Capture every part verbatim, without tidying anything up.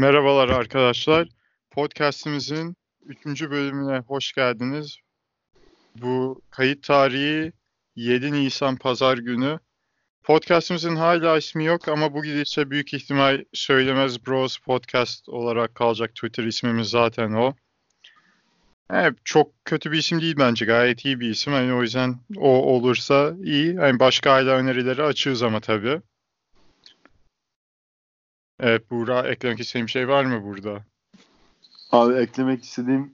Merhabalar arkadaşlar. Podcast'imizin üçüncü bölümüne hoş geldiniz. Bu kayıt tarihi yedi Nisan Pazar günü. Podcast'imizin hala ismi yok ama bu gidişle büyük ihtimal Söylemez Bros Podcast olarak kalacak. Twitter ismimiz zaten o. Evet, çok kötü bir isim değil bence. Gayet iyi bir isim. Yani o yüzden o olursa iyi. Yani başka hala önerileri açığız ama tabii. Evet, Buğra, eklemek istediğim şey var mı burada? Abi eklemek istediğim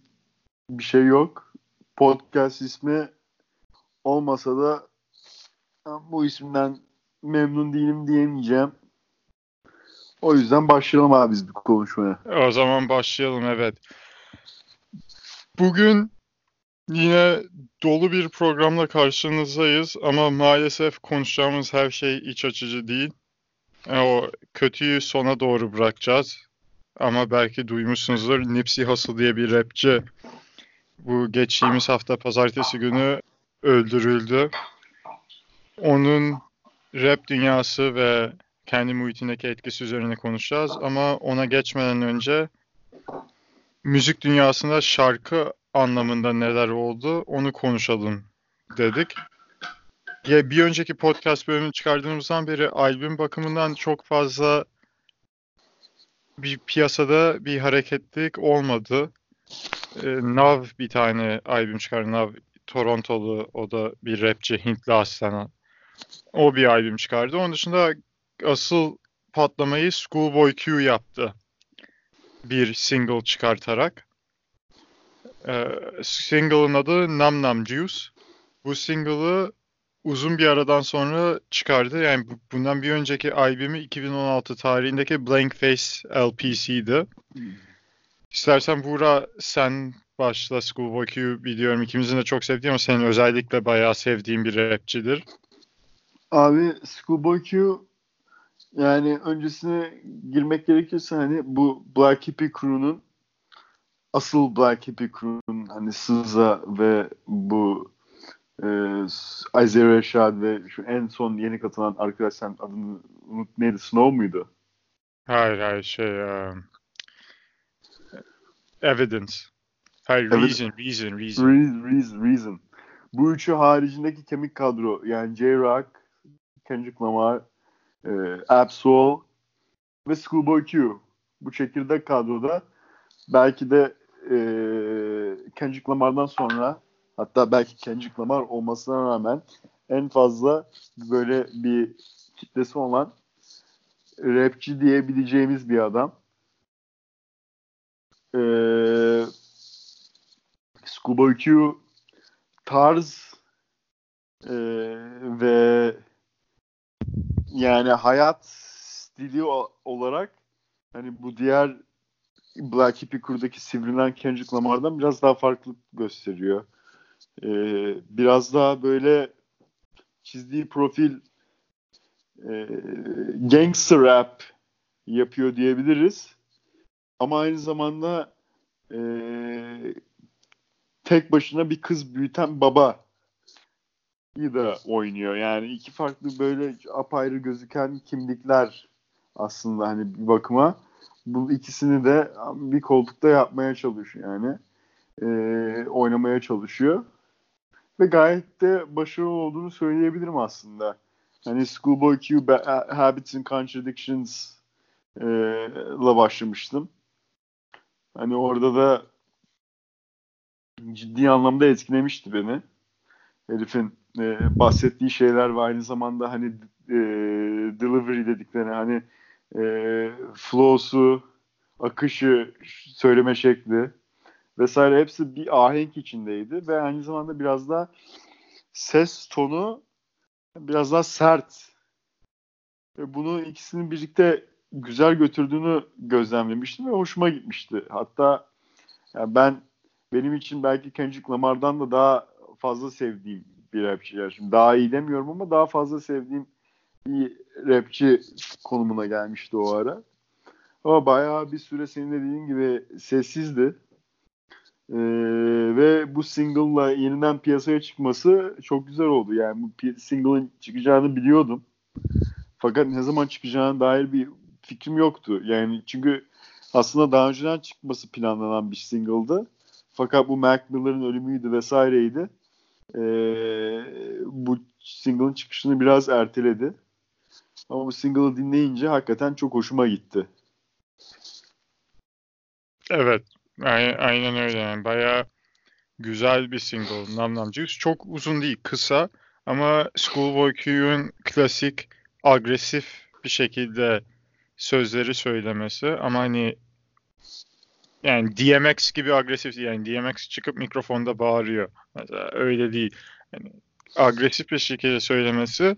bir şey yok. Podcast ismi olmasa da bu isimden memnun değilim diyemeyeceğim. O yüzden başlayalım abi biz bu konuşmaya. O zaman başlayalım, evet. Bugün yine dolu bir programla karşınızdayız ama maalesef konuşacağımız her şey iç açıcı değil. O kötüyü sona doğru bırakacağız. Ama belki duymuşsunuzdur, Nipsey Hussle diye bir rapçi bu geçtiğimiz hafta pazartesi günü öldürüldü. Onun rap dünyası ve kendi muhitindeki etkisi üzerine konuşacağız. Ama ona geçmeden önce müzik dünyasında şarkı anlamında neler oldu onu konuşalım dedik. Ya bir önceki podcast bölümünü çıkardığımızdan beri albüm bakımından çok fazla bir piyasada bir hareketlilik olmadı. E, Nav bir tane albüm çıkardı. Nav Torontolu, o da bir rapçi, Hintli aslan. O bir albüm çıkardı. Onun dışında asıl patlamayı Schoolboy Q yaptı. Bir single çıkartarak. E, single'ın adı Nam Nam Juice. Bu single'ı uzun bir aradan sonra çıkardı. Yani bundan bir önceki albümü iki bin on altı tarihindeki Blank Face L P C'ydi. İstersen Buğra, sen başla. Schoolboy Q biliyorum ikimizin de çok sevdiği ama senin özellikle bayağı sevdiğin bir rapçidir. Abi Schoolboy Q, yani öncesine girmek gerekirse hani bu Black Hippie Crew'nun, asıl Black Hippie Crew'nun hani S Z A ve bu Ee, Isaiah Rashad ve şu en son yeni katılan arkadaş, sen adını unut, neydi? Snow muydu? Hayır hayır şey um, Evidence. Hayır evet. Reason Reason Reason Re- Reason Reason. Bu üçü haricindeki kemik kadro, yani J-Rock, Kendrick Lamar, e, Absol ve Schoolboy Q. Bu çekirdek kadroda belki de e, Kendrick Lamar'dan sonra, hatta belki Kendrick Lamar olmasına rağmen en fazla böyle bir kitlesi olan rapçi diyebileceğimiz bir adam. Ee, Schoolboy Q tarz e, ve yani hayat stili olarak hani bu diğer Black Hippie Crew'daki sivrilen Kendrick Lamar'dan biraz daha farklı gösteriyor. Ee, biraz daha böyle çizdiği profil e, gangster rap yapıyor diyebiliriz. Ama aynı zamanda e, tek başına bir kız büyüten baba da oynuyor. Yani iki farklı böyle apayrı gözüken kimlikler aslında hani bir bakıma. Bu ikisini de bir koltukta yapmaya çalışıyor yani. E, oynamaya çalışıyor. Ve gayet de başarılı olduğunu söyleyebilirim aslında. Hani Schoolboy Q, Habits and Contradictions'la e, başlamıştım. Hani orada da ciddi anlamda etkilemişti beni. Herifin e, bahsettiği şeyler ve aynı zamanda hani e, delivery dedikleri, hani e, flow'su, akışı, söyleme şekli vesaire hepsi bir ahenk içindeydi ve aynı zamanda biraz daha ses tonu biraz daha sert. Bunu ikisinin birlikte güzel götürdüğünü gözlemlemiştim ve hoşuma gitmişti. Hatta yani ben benim için belki Kendrick Lamar'dan da daha fazla sevdiğim bir rapçi. Yani şimdi daha iyi demiyorum ama daha fazla sevdiğim bir rapçi konumuna gelmişti o ara. Ama bayağı bir süre senin de dediğin gibi sessizdi. Ee, ve bu single'la yeniden piyasaya çıkması çok güzel oldu. Yani bu single'ın çıkacağını biliyordum. Fakat ne zaman çıkacağına dair bir fikrim yoktu. Yani çünkü aslında daha önceden çıkması planlanan bir single'dı. Fakat bu Mac Miller'ın ölümüydü vesaireydi. Ee, bu single'ın çıkışını biraz erteledi. Ama bu single'ı dinleyince hakikaten çok hoşuma gitti. Evet. Aynen öyle yani. Bayağı güzel bir single. Nam Nam Juice. Çok uzun değil. Kısa. Ama Schoolboy Q'un klasik, agresif bir şekilde sözleri söylemesi. Ama hani yani D M X gibi agresif değil. Yani D M X çıkıp mikrofonda bağırıyor. Mesela öyle değil. Yani agresif bir şekilde söylemesi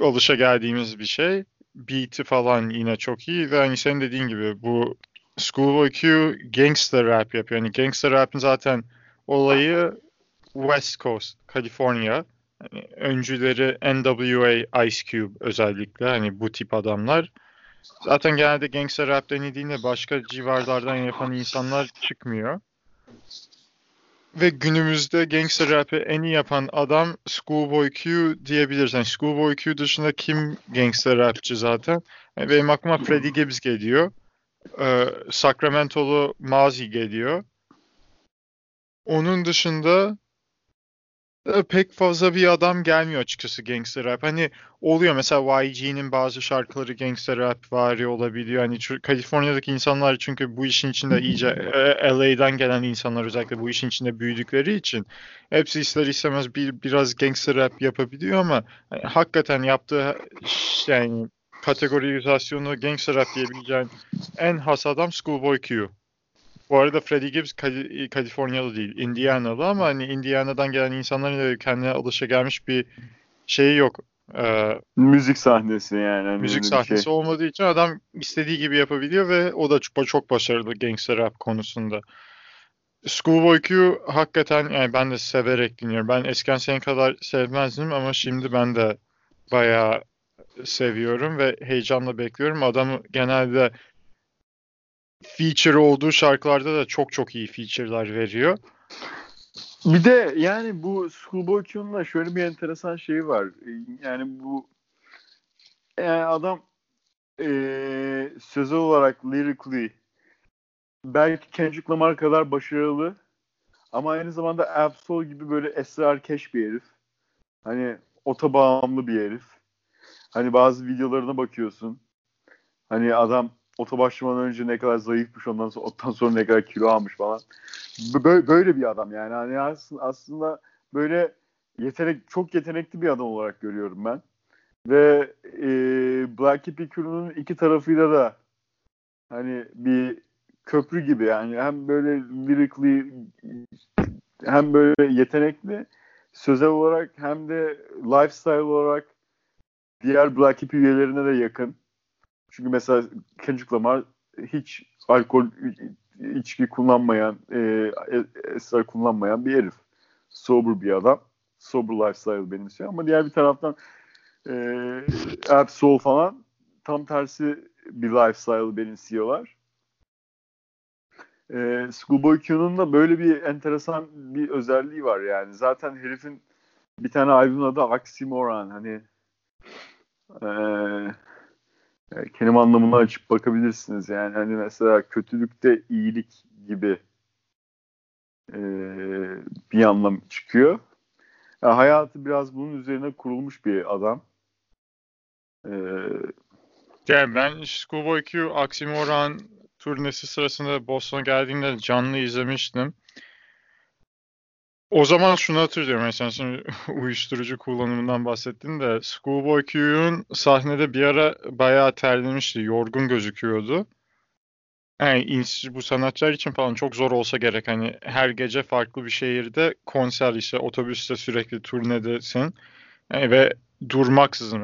alışageldiğimiz bir şey. Beat'i falan yine çok iyi. Ve hani senin dediğin gibi bu Schoolboy Q gangster rap yapıyor. Yani gangster rap'in zaten olayı West Coast, California. Yani öncüleri N W A, Ice Cube özellikle. Hani bu tip adamlar. Zaten genelde gangster rap denildiğinde başka civarlardan yapan insanlar çıkmıyor. Ve günümüzde gangster rap'i en iyi yapan adam Schoolboy Q diyebiliriz. Yani Schoolboy Q dışında kim gangster rapçi zaten? Yani benim aklıma Freddie Gibbs geliyor. Ee, Sacramento'lu Mazi geliyor. Onun dışında pek fazla bir adam gelmiyor açıkçası gangster rap. Hani oluyor mesela Y G'nin bazı şarkıları gangster rap vari olabiliyor. Hani Kaliforniya'daki insanlar çünkü bu işin içinde iyice L A'dan gelen insanlar özellikle bu işin içinde büyüdükleri için hepsi ister istemez bir, biraz gangster rap yapabiliyor ama yani hakikaten yaptığı yani kategorizasyonu gangster rap diyebileceğin en has adam Schoolboy Q. Bu arada Freddie Gibbs Kal- Kaliforniyalı değil, Indianalı ama hani Indiana'dan gelen insanların kendine alışagelmiş bir şeyi yok. Ee, müzik sahnesi yani. Hani müzik sahnesi şey olmadığı için adam istediği gibi yapabiliyor ve o da çok, çok başarılı gangster rap konusunda. Schoolboy Q hakikaten yani ben de severek dinliyorum. Ben eskiden senin kadar sevmezdim ama şimdi ben de bayağı seviyorum ve heyecanla bekliyorum. Adamı genelde feature olduğu şarkılarda da çok çok iyi feature'lar veriyor. Bir de yani bu Schoolboy Q'unla şöyle bir enteresan şeyi var. Yani bu yani adam e, sözel olarak lyrically belki Kendrick Lamar kadar başarılı ama aynı zamanda Absol gibi böyle esrarkeş bir herif. Hani ota bağımlı bir herif. Hani bazı videolarına bakıyorsun. Hani adam ota başlamadan önce ne kadar zayıfmış, ondan sonra ottan sonra ne kadar kilo almış falan. Böyle, böyle bir adam yani. Hani aslında böyle yetenek, çok yetenekli bir adam olarak görüyorum ben. Ve e, Black Epicure'un iki tarafıyla da hani bir köprü gibi yani. Hem böyle lyrically hem böyle yetenekli sözel olarak hem de lifestyle olarak diğer Black Epic üyelerine de yakın. Çünkü mesela Kendrick Lamar hiç alkol, içki kullanmayan, e, esrar kullanmayan bir herif. Sober bir adam. Sober lifestyle benim şey. Ama diğer bir taraftan e, Absol falan tam tersi bir lifestyle benimsiyorlar. E, Schoolboy Q'nun da böyle bir enteresan bir özelliği var yani. Zaten herifin bir tane albümün adı Oxymoron. Hani eee kelime anlamını açıp bakabilirsiniz yani hani mesela kötülükte iyilik gibi e, bir anlam çıkıyor. Yani hayatı biraz bunun üzerine kurulmuş bir adam. E, yani ben Schoolboy Q Oxymoron turnesi sırasında Boston'a geldiğimde canlı izlemiştim. O zaman şunu hatırlıyorum. Yani sen şimdi uyuşturucu kullanımından bahsettin de Schoolboy Q'un sahnede bir ara bayağı terlemişti. Yorgun gözüküyordu. Yani bu sanatçılar için falan çok zor olsa gerek. Hani her gece farklı bir şehirde konser işte otobüste sürekli turnedesin. Yani ve durmaksızın.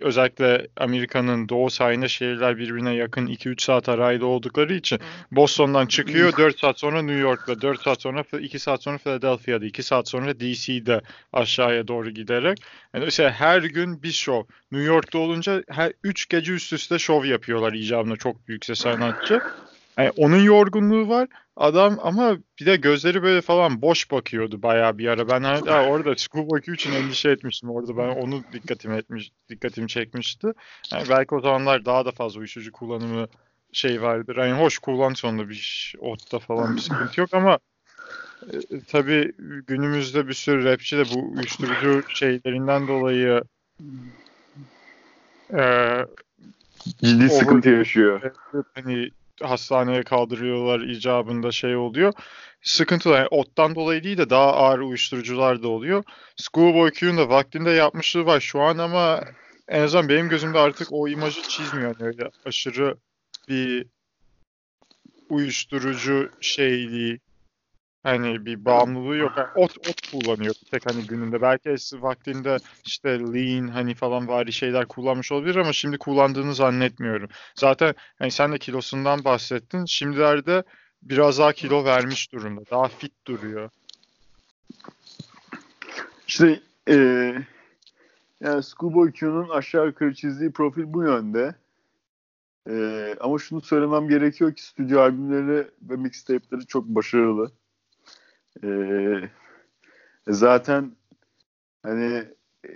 Özellikle Amerika'nın doğu sahilinde şehirler birbirine yakın iki üç saat arayla oldukları için Boston'dan çıkıyor dört saat sonra New York'ta, dört saat sonra iki saat sonra Philadelphia'da, iki saat sonra D C'de aşağıya doğru giderek. Yani mesela her gün bir show. New York'ta olunca her üç gece üst üste show yapıyorlar icabında çok büyük ses sanatçı. Yani onun yorgunluğu var adam ama bir de gözleri böyle falan boş bakıyordu bayağı bir ara. Ben hala orada Schoolboy Q için endişe etmiştim orada ben onu dikkatimi etmiş dikkatimi çekmişti. Yani belki o zamanlar daha da fazla uyuşturucu kullanımı şey vardı. Reinhold Kuhland sonunda bir otta falan bir sıkıntı yok ama e, tabii günümüzde bir sürü rapçi de bu uyuşturucu şeylerinden dolayı e, ciddi sıkıntı over, yaşıyor. E, hani hastaneye kaldırıyorlar icabında şey oluyor. Sıkıntılar yani ottan dolayı değil de daha ağır uyuşturucular da oluyor. Schoolboy Q'un da vaktinde yapmışlığı var şu an ama en azından benim gözümde artık o imajı çizmiyor. Yani öyle aşırı bir uyuşturucu şeyliği, hani bir bağımlılığı yok. Yani ot, ot kullanıyor bir tek hani gününde. Belki vaktinde işte lean hani falan vari şeyler kullanmış olabilir ama şimdi kullandığını zannetmiyorum. Zaten hani sen de kilosundan bahsettin. Şimdilerde biraz daha kilo vermiş durumda. Daha fit duruyor. İşte ee, yani Schoolboy Q'nun aşağı yukarı çizdiği profil bu yönde. Ee, ama şunu söylemem gerekiyor ki stüdyo albümleri ve mixtape'leri çok başarılı. Ee, zaten hani e,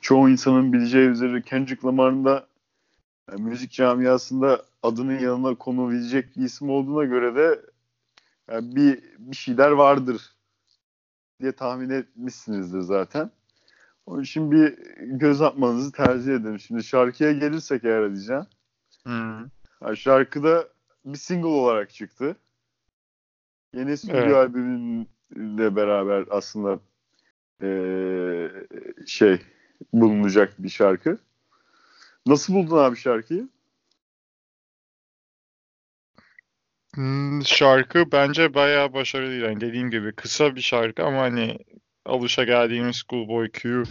çoğu insanın bileceği üzere Kendrick Lamar'ın da yani müzik camiasında adının yanına konulabilecek bir isim olduğuna göre de yani bir bir şeyler vardır diye tahmin etmişsinizdir zaten. Onun için bir göz atmanızı tercih ederim. Şimdi şarkıya gelirsek eğer diyeceğim. Hmm. Yani şarkıda bir single olarak çıktı. Yeni stüdyo evet. albümünle beraber aslında ee, şey bulunacak bir şarkı. Nasıl buldun abi şarkıyı? Hmm, şarkı bence bayağı başarılı. Yani dediğim gibi kısa bir şarkı ama hani alışageldiğimiz Schoolboy Q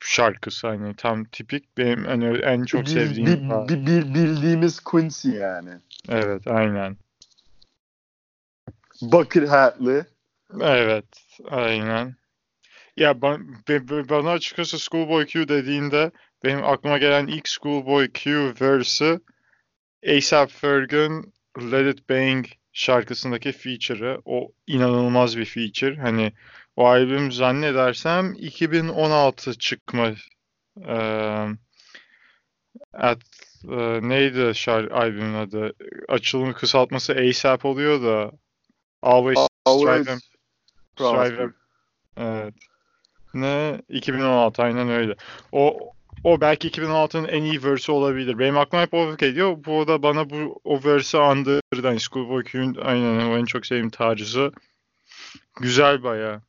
şarkısı hani tam tipik benim hani en çok sevdiğim bil, bil, bil, bildiğimiz Quincy yani. Evet, aynen. Bucket Hat'lı. Evet, aynen. Ya ben, ben, bana açıkçası Schoolboy Q dediğinde benim aklıma gelen ilk Schoolboy Q verse'ı A$AP Ferg'ün Let It Bang şarkısındaki feature'ı. O inanılmaz bir feature. Hani o albüm zannedersem iki bin on altı çıkma e, at, e, neydi şarkı albümün adı? Açılım kısaltması A$AP oluyor da Always, Always Strive, Strive. Evet. Ne? iki bin on altı aynen öyle. O o belki iki bin on altının en iyi verse'ı olabilir. Benim aklıma hep o geliyor. Bu da bana bu o verse'ı andırdı. Yani Schoolboy Q'un aynen o en çok sevdiğim tarzı. Güzel bayağı.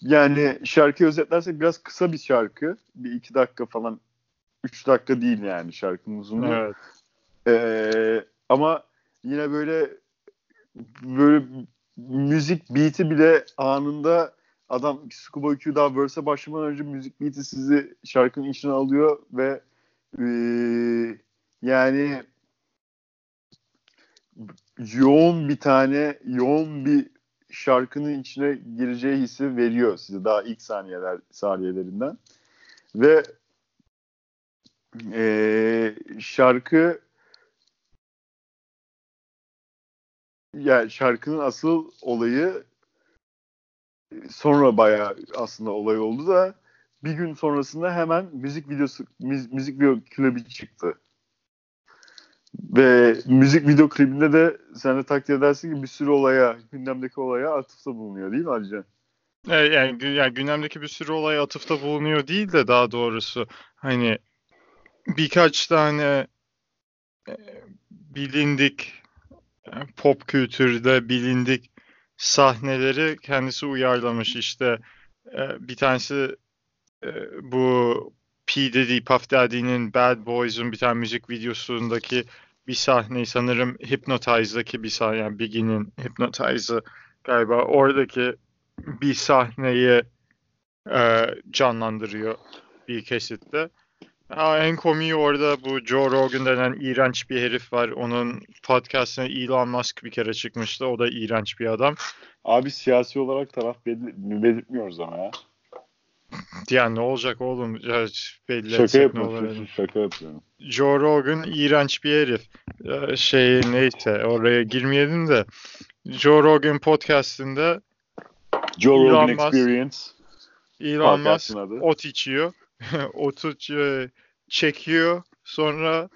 Yani şarkıyı özetlersek biraz kısa bir şarkı. Bir iki dakika falan. Üç dakika değil yani şarkının uzunluğu. Evet. Ee, ama yine böyle böyle müzik beat'i bile anında adam Schoolboy Q daha verse'e başlamadan önce müzik beat'i sizi şarkının içine alıyor ve e, yani yoğun bir tane yoğun bir şarkının içine gireceği hissi veriyor size daha ilk saniyeler saniyelerinden ve e, şarkı yani şarkının asıl olayı sonra bayağı aslında olay oldu da bir gün sonrasında hemen müzik videosu müzik, müzik video klibi çıktı. Ve müzik video klibinde de sen de takdir edersin ki bir sürü olaya, gündemdeki olaya atıfta bulunuyor değil mi Alican? Yani, yani gündemdeki bir sürü olaya atıfta bulunuyor değil de daha doğrusu hani birkaç tane bilindik pop kültürde bilindik sahneleri kendisi uyarlamış. İşte bir tanesi bu P. Diddy, Puff Daddy'nin Bad Boys'un bir tane müzik videosundaki bir sahneyi sanırım Hypnotize'daki bir sahne, yani Biggie'nin Hypnotize'ı galiba oradaki bir sahneyi canlandırıyor bir kesitte. Ha, en komiği orada bu Joe Rogan denen iğrenç bir herif var. Onun podcastine Elon Musk bir kere çıkmıştı. O da iğrenç bir adam. Abi siyasi olarak taraf belli, belirtmiyoruz ama ya. Yani ne olacak oğlum? Belli şaka yapıyorum. Şaka yapıyorum. Joe Rogan iğrenç bir herif. Şey neyse oraya girmeyelim de. Joe Rogan podcastinde Joe Elon Rogan Musk, Experience Elon Musk adı. Ot içiyor. Otu çekiyor sonra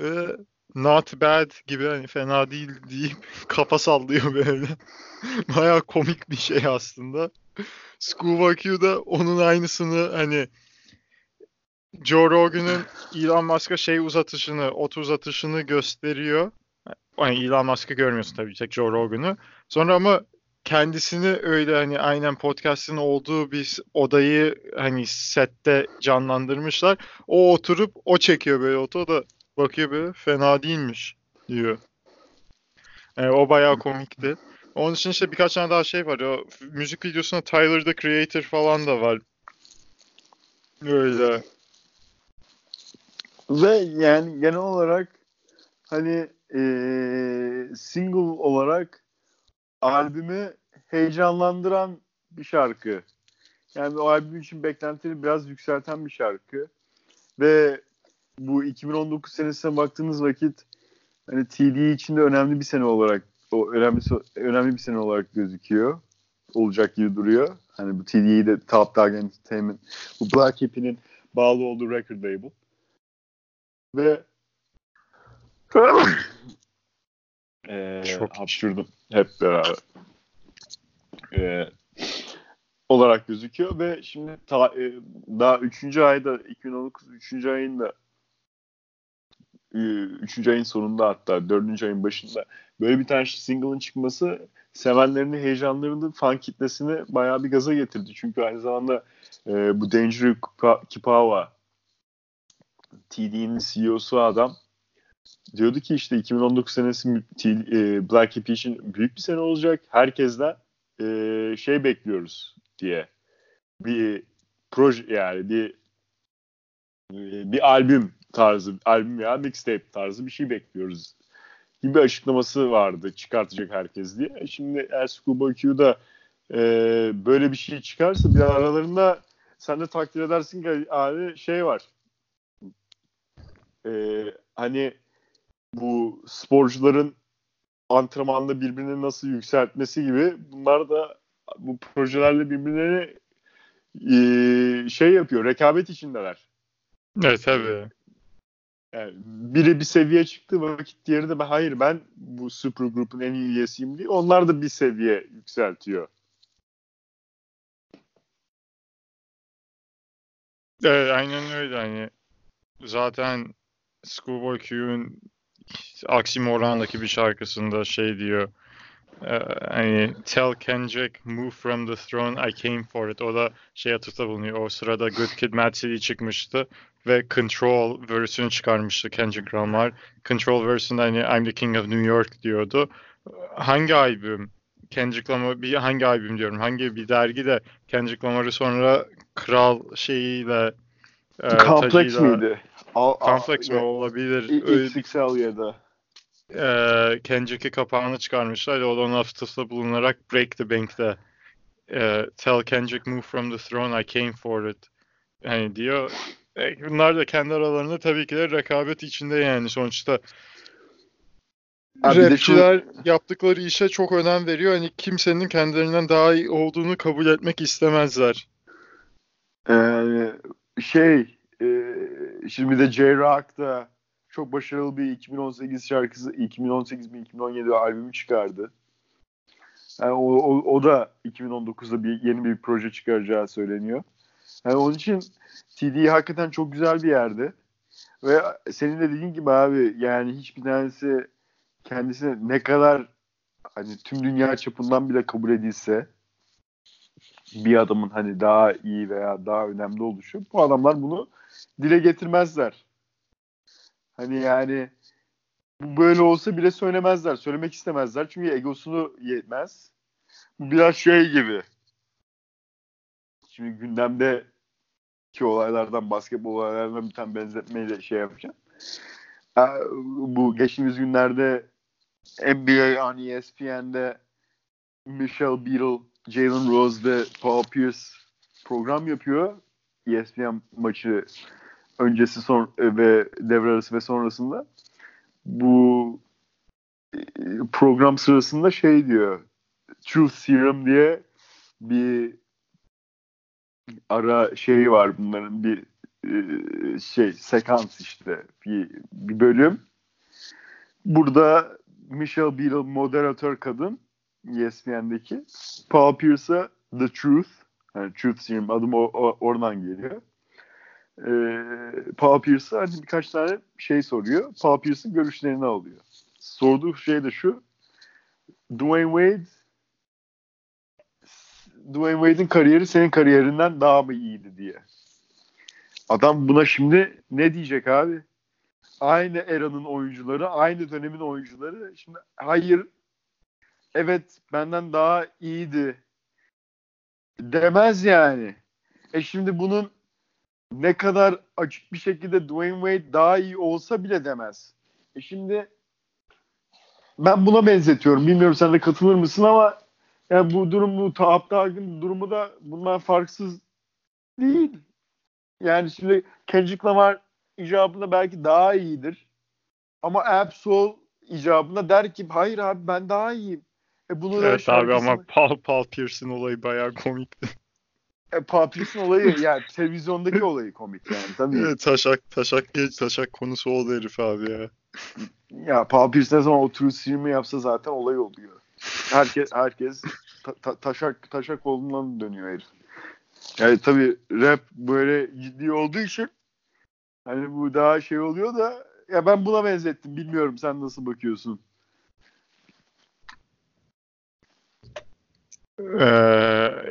Böyle not bad gibi, hani fena değil deyip kafa sallıyor böyle. Bayağı komik bir şey aslında. Scuba Q'da onun aynısını, hani Joe Rogan'ın Elon Musk'a şey uzatışını, ot uzatışını gösteriyor. Yani Elon Musk'ı görmüyorsun tabii, tek Joe Rogan'ı. Sonra ama kendisini öyle hani aynen podcast'ın olduğu bir odayı hani sette canlandırmışlar. O oturup o çekiyor böyle otu, o da bakıyor böyle fena değilmiş diyor. Yani o bayağı komikti. Onun için işte birkaç tane daha şey var. O müzik videosunda Tyler the Creator falan da var. Öyle. Ve yani genel olarak hani ee, single olarak albümü heyecanlandıran bir şarkı. Yani o albüm için beklentileri biraz yükselten bir şarkı. Ve bu iki bin on dokuz senesine baktığınız vakit hani T D için de önemli bir sene olarak o önemli önemli bir sene olarak gözüküyor. Olacak gibi duruyor. Hani bu T D'yi de Top Dog Entertainment, bu Black Hippie'nin bağlı olduğu record label. Ve Ee, çok hapşurdum hep beraber ee, olarak gözüküyor ve şimdi ta, e, daha üçüncü ayda iki bin on dokuz üçüncü ayında üçüncü ayın sonunda, hatta dördüncü ayın başında böyle bir tane single'ın çıkması sevenlerini, heyecanlarını, fan kitlesini bayağı bir gaza getirdi. Çünkü aynı zamanda e, bu Danger Kipawa, T D'nin C E O'su adam diyordu ki işte iki bin on dokuz senesi Black Hippie için büyük bir sene olacak. Herkesten şey bekliyoruz diye. Bir proje, yani bir bir albüm tarzı, albüm ya mixtape tarzı bir şey bekliyoruz gibi açıklaması vardı. Çıkartacak herkes diye. Şimdi eğer Scuba Q'da böyle bir şey çıkarsa, bir aralarında sen de takdir edersin ki abi şey var. Ee, hani bu sporcuların antrenmanda birbirini nasıl yükseltmesi gibi, bunlar da bu projelerle birbirlerini e, şey yapıyor, rekabet içindeler. Evet tabii. Yani biri bir seviye çıktı vakit, diğeri de hayır ben bu süper grubun en iyi üyesiyim diye onlar da bir seviye yükseltiyor. Evet aynen öyle, hani zaten Schoolboy Q'un Oxymoron'daki bir şarkısında şey diyor, e, hani tell Kendrick move from the throne I came for it, o da şey atıfta bulunuyor. O sırada Good Kid Mad City çıkmıştı ve Control versiyonu çıkarmıştı Kendrick Lamar. Control versiyonunda hani I'm the King of New York diyordu. Hangi albüm Kendrick Lamar, bir hangi albüm diyorum, hangi bir dergide Kendrick Lamar'ı sonra kral şeyiyle e, Complex tacıyla, miydi? Complex mi olabilir? X X L ya da e, Kendrick'i kapağını çıkarmışlar. O da onun hafızasına bulunarak Break the Bank'te e, tell Kendrick move from the throne I came for it yani diyor. E, bunlar da kendi aralarında tabii ki de rekabet içinde yani sonuçta. Abi rapçiler şu... yaptıkları işe çok önem veriyor. Hani kimsenin kendilerinden daha iyi olduğunu kabul etmek istemezler. Ee, şey Ee, şimdi de J-Rock da çok başarılı bir iki bin on sekiz şarkısı, iki bin on sekiz iki bin on yedi albümü çıkardı. Yani o, o, o da iki bin on dokuzda bir yeni bir proje çıkaracağı söyleniyor. Yani onun için T D hakikaten çok güzel bir yerdi. Ve senin de dediğin gibi abi, yani hiçbir tanesi kendisine ne kadar hani tüm dünya çapından bile kabul edilse bir adamın hani daha iyi veya daha önemli oluşu, bu adamlar bunu dile getirmezler. Hani yani bu böyle olsa bile söylemezler. Söylemek istemezler. Çünkü egosunu yetmez. Bu biraz şey gibi. Şimdi gündemdeki olaylardan, basketbol olaylarından bir tane benzetmeyle şey yapacağım. Bu geçtiğimiz günlerde N B A on E S P N'de Michelle Beadle, Jalen Rose ve Paul Pierce program yapıyor. E S P N maçı öncesi son ve devre arası ve sonrasında bu program sırasında şey diyor, Truth Serum diye bir ara şeyi var bunların, bir şey sekans işte bir, bir bölüm. burada Michelle Beadle moderatör kadın E S P N'deki. Paul Pierce'a The Truth, yani Truth Serum adım o, o, oradan geliyor. Ee, Paul Pierce'a birkaç tane şey soruyor. Paul Pierce'ın görüşlerini alıyor. Sorduğu şey de şu. Dwayne Wade Dwayne Wade'in kariyeri senin kariyerinden daha mı iyiydi diye. Adam buna şimdi ne diyecek abi? Aynı eranın oyuncuları, aynı dönemin oyuncuları. Şimdi hayır, evet benden daha iyiydi demez yani. E şimdi bunun ne kadar açık bir şekilde Dwayne Wade daha iyi olsa bile demez. E şimdi ben buna benzetiyorum. Bilmiyorum sen de katılır mısın ama yani bu durum, bu Taha Dağ'ın durumu da bundan farksız değil. Yani şimdi Kendrick Lamar icabında belki daha iyidir. Ama Absol icabında der ki hayır abi ben daha iyiyim. E bunu evet abi ama Paul, Paul Pierce'ın olayı bayağı komikti. E, Paul Pierce'ın olayı yani televizyondaki olayı komik yani tabii. Evet, taşak, taşak, geç, taşak konusu oldu herif abi ya. Ya Paul Pierce ne zaman o True Serum'u yapsa zaten olay oluyor. Herkes herkes ta, ta, taşak taşak olduğundan dönüyor herif. Yani tabii rap böyle ciddi olduğu için hani bu daha şey oluyor da ya ben buna benzettim. Bilmiyorum sen nasıl bakıyorsun? Ee,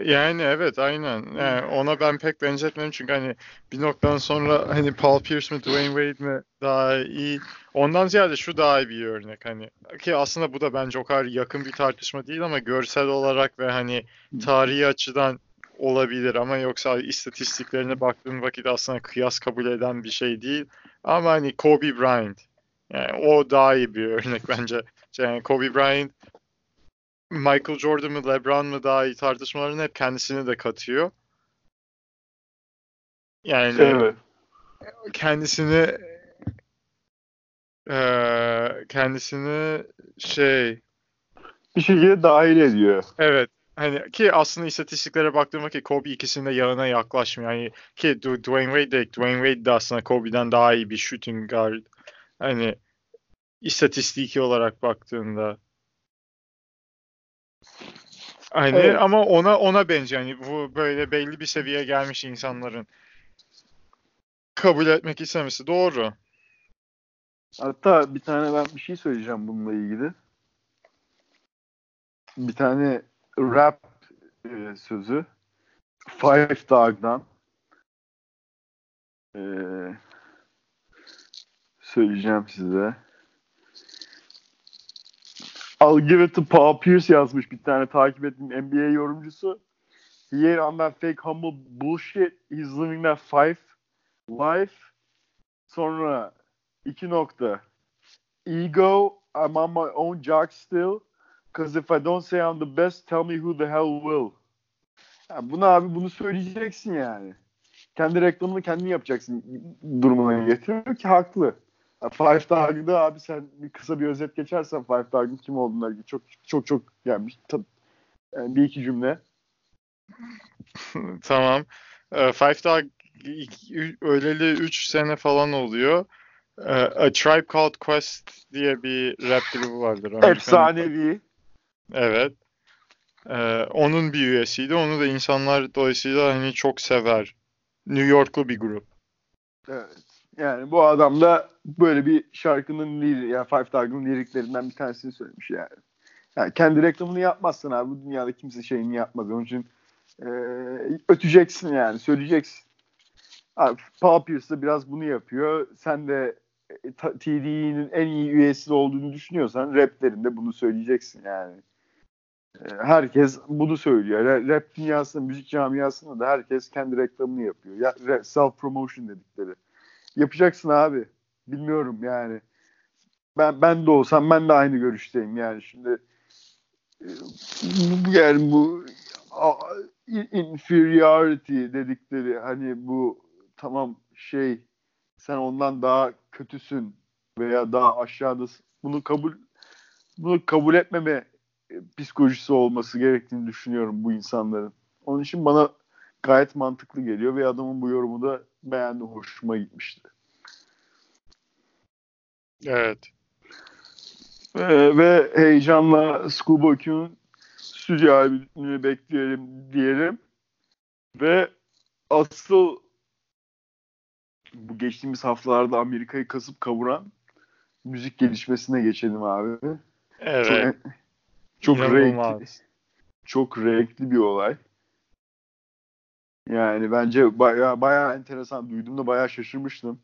yani evet aynen. Yani ona ben pek benzetmedim çünkü hani bir noktadan sonra hani Paul Pierce mi Dwayne Wade mi daha iyi. Ondan ziyade şu daha iyi bir örnek hani ki aslında bu da bence o kadar yakın bir tartışma değil ama görsel olarak ve hani tarihi açıdan olabilir ama yoksa istatistiklerine baktığın vakit aslında kıyas kabul eden bir şey değil. Ama hani Kobe Bryant yani o daha iyi bir örnek bence. Yani Kobe Bryant Michael Jordan mı LeBron mı daha iyi tartışmalarını hep kendisine de katıyor. Yani evet. kendisini e, kendisini şey bir şekilde dahil ediyor. Evet. Hani ki aslında istatistiklere baktığım vakit Kobe ikisinin de yanına yaklaşmıyor. Yani ki Dwayne Wade de Dwayne Wade de aslında Kobe'den daha iyi bir shooting guard. Hani istatistiki olarak baktığında. Hani evet. Ama ona ona benziyor. Yani bu böyle belli bir seviyeye gelmiş insanların kabul etmek istemesi doğru. Hatta bir tane ben bir şey söyleyeceğim bununla ilgili. Bir tane rap e, sözü Five Dog'dan e, söyleyeceğim size. I'll give it to Paul Pierce yazmış bir tane takip ettiğim N B A yorumcusu. Here on that fake humble bullshit he's living that five life. Sonra iki nokta. Ego, I'm on my own jock still. Because if I don't say I'm the best, tell me who the hell will. Yani bunu abi bunu söyleyeceksin yani. Kendi reklamını kendin yapacaksın durumuna getiriyor ki haklı. Yani Five Dog'da abi sen bir kısa bir özet geçersen Five Dog'ın kim olduğuna ilgili çok çok çok yani, yani bir iki cümle. Tamam. Five Dog öyleli üç sene falan oluyor. A Tribe Called Quest diye bir rap grubu vardır. Efsanevi. Evet. Ee, onun bir üyesiydi. Onu da insanlar dolayısıyla hani çok sever. New Yorklu bir grup. Evet. Yani bu adam da böyle bir şarkının liri, yani Five Dog'ın liriklerinden bir tanesini söylemiş yani. Yani kendi reklamını yapmazsan abi bu dünyada kimse şeyini yapmaz. Onun için e, öteceksin yani. Söyleyeceksin. Abi Paul Pierce de biraz bunu yapıyor. Sen de T D'nin en iyi üyesi olduğunu düşünüyorsan raplerinde bunu söyleyeceksin yani. Herkes bunu söylüyor. Rap dünyasında, müzik camiasında da herkes kendi reklamını yapıyor. Ya self promotion dedikleri. Yapacaksın abi. Bilmiyorum yani. Ben ben de olsam ben de aynı görüşteyim yani. Şimdi bu yani bu inferiority dedikleri hani bu tamam şey sen ondan daha kötüsün veya daha aşağıdasın. Bunu kabul bunu kabul etmeme psikolojisi olması gerektiğini düşünüyorum bu insanların. Onun için bana gayet mantıklı geliyor ve adamın bu yorumu da beğendim, hoşuma gitmişti. Evet. Ee, ve heyecanla Scuba Q'nun stüdyo albümünü bekleyelim diyelim. Ve asıl bu geçtiğimiz haftalarda Amerika'yı kasıp kavuran müzik gelişmesine geçelim abi. Evet. Çok, çok renkli. Abi. Çok renkli bir olay. Yani bence bayağı bayağı enteresan. Duyduğumda bayağı şaşırmıştım.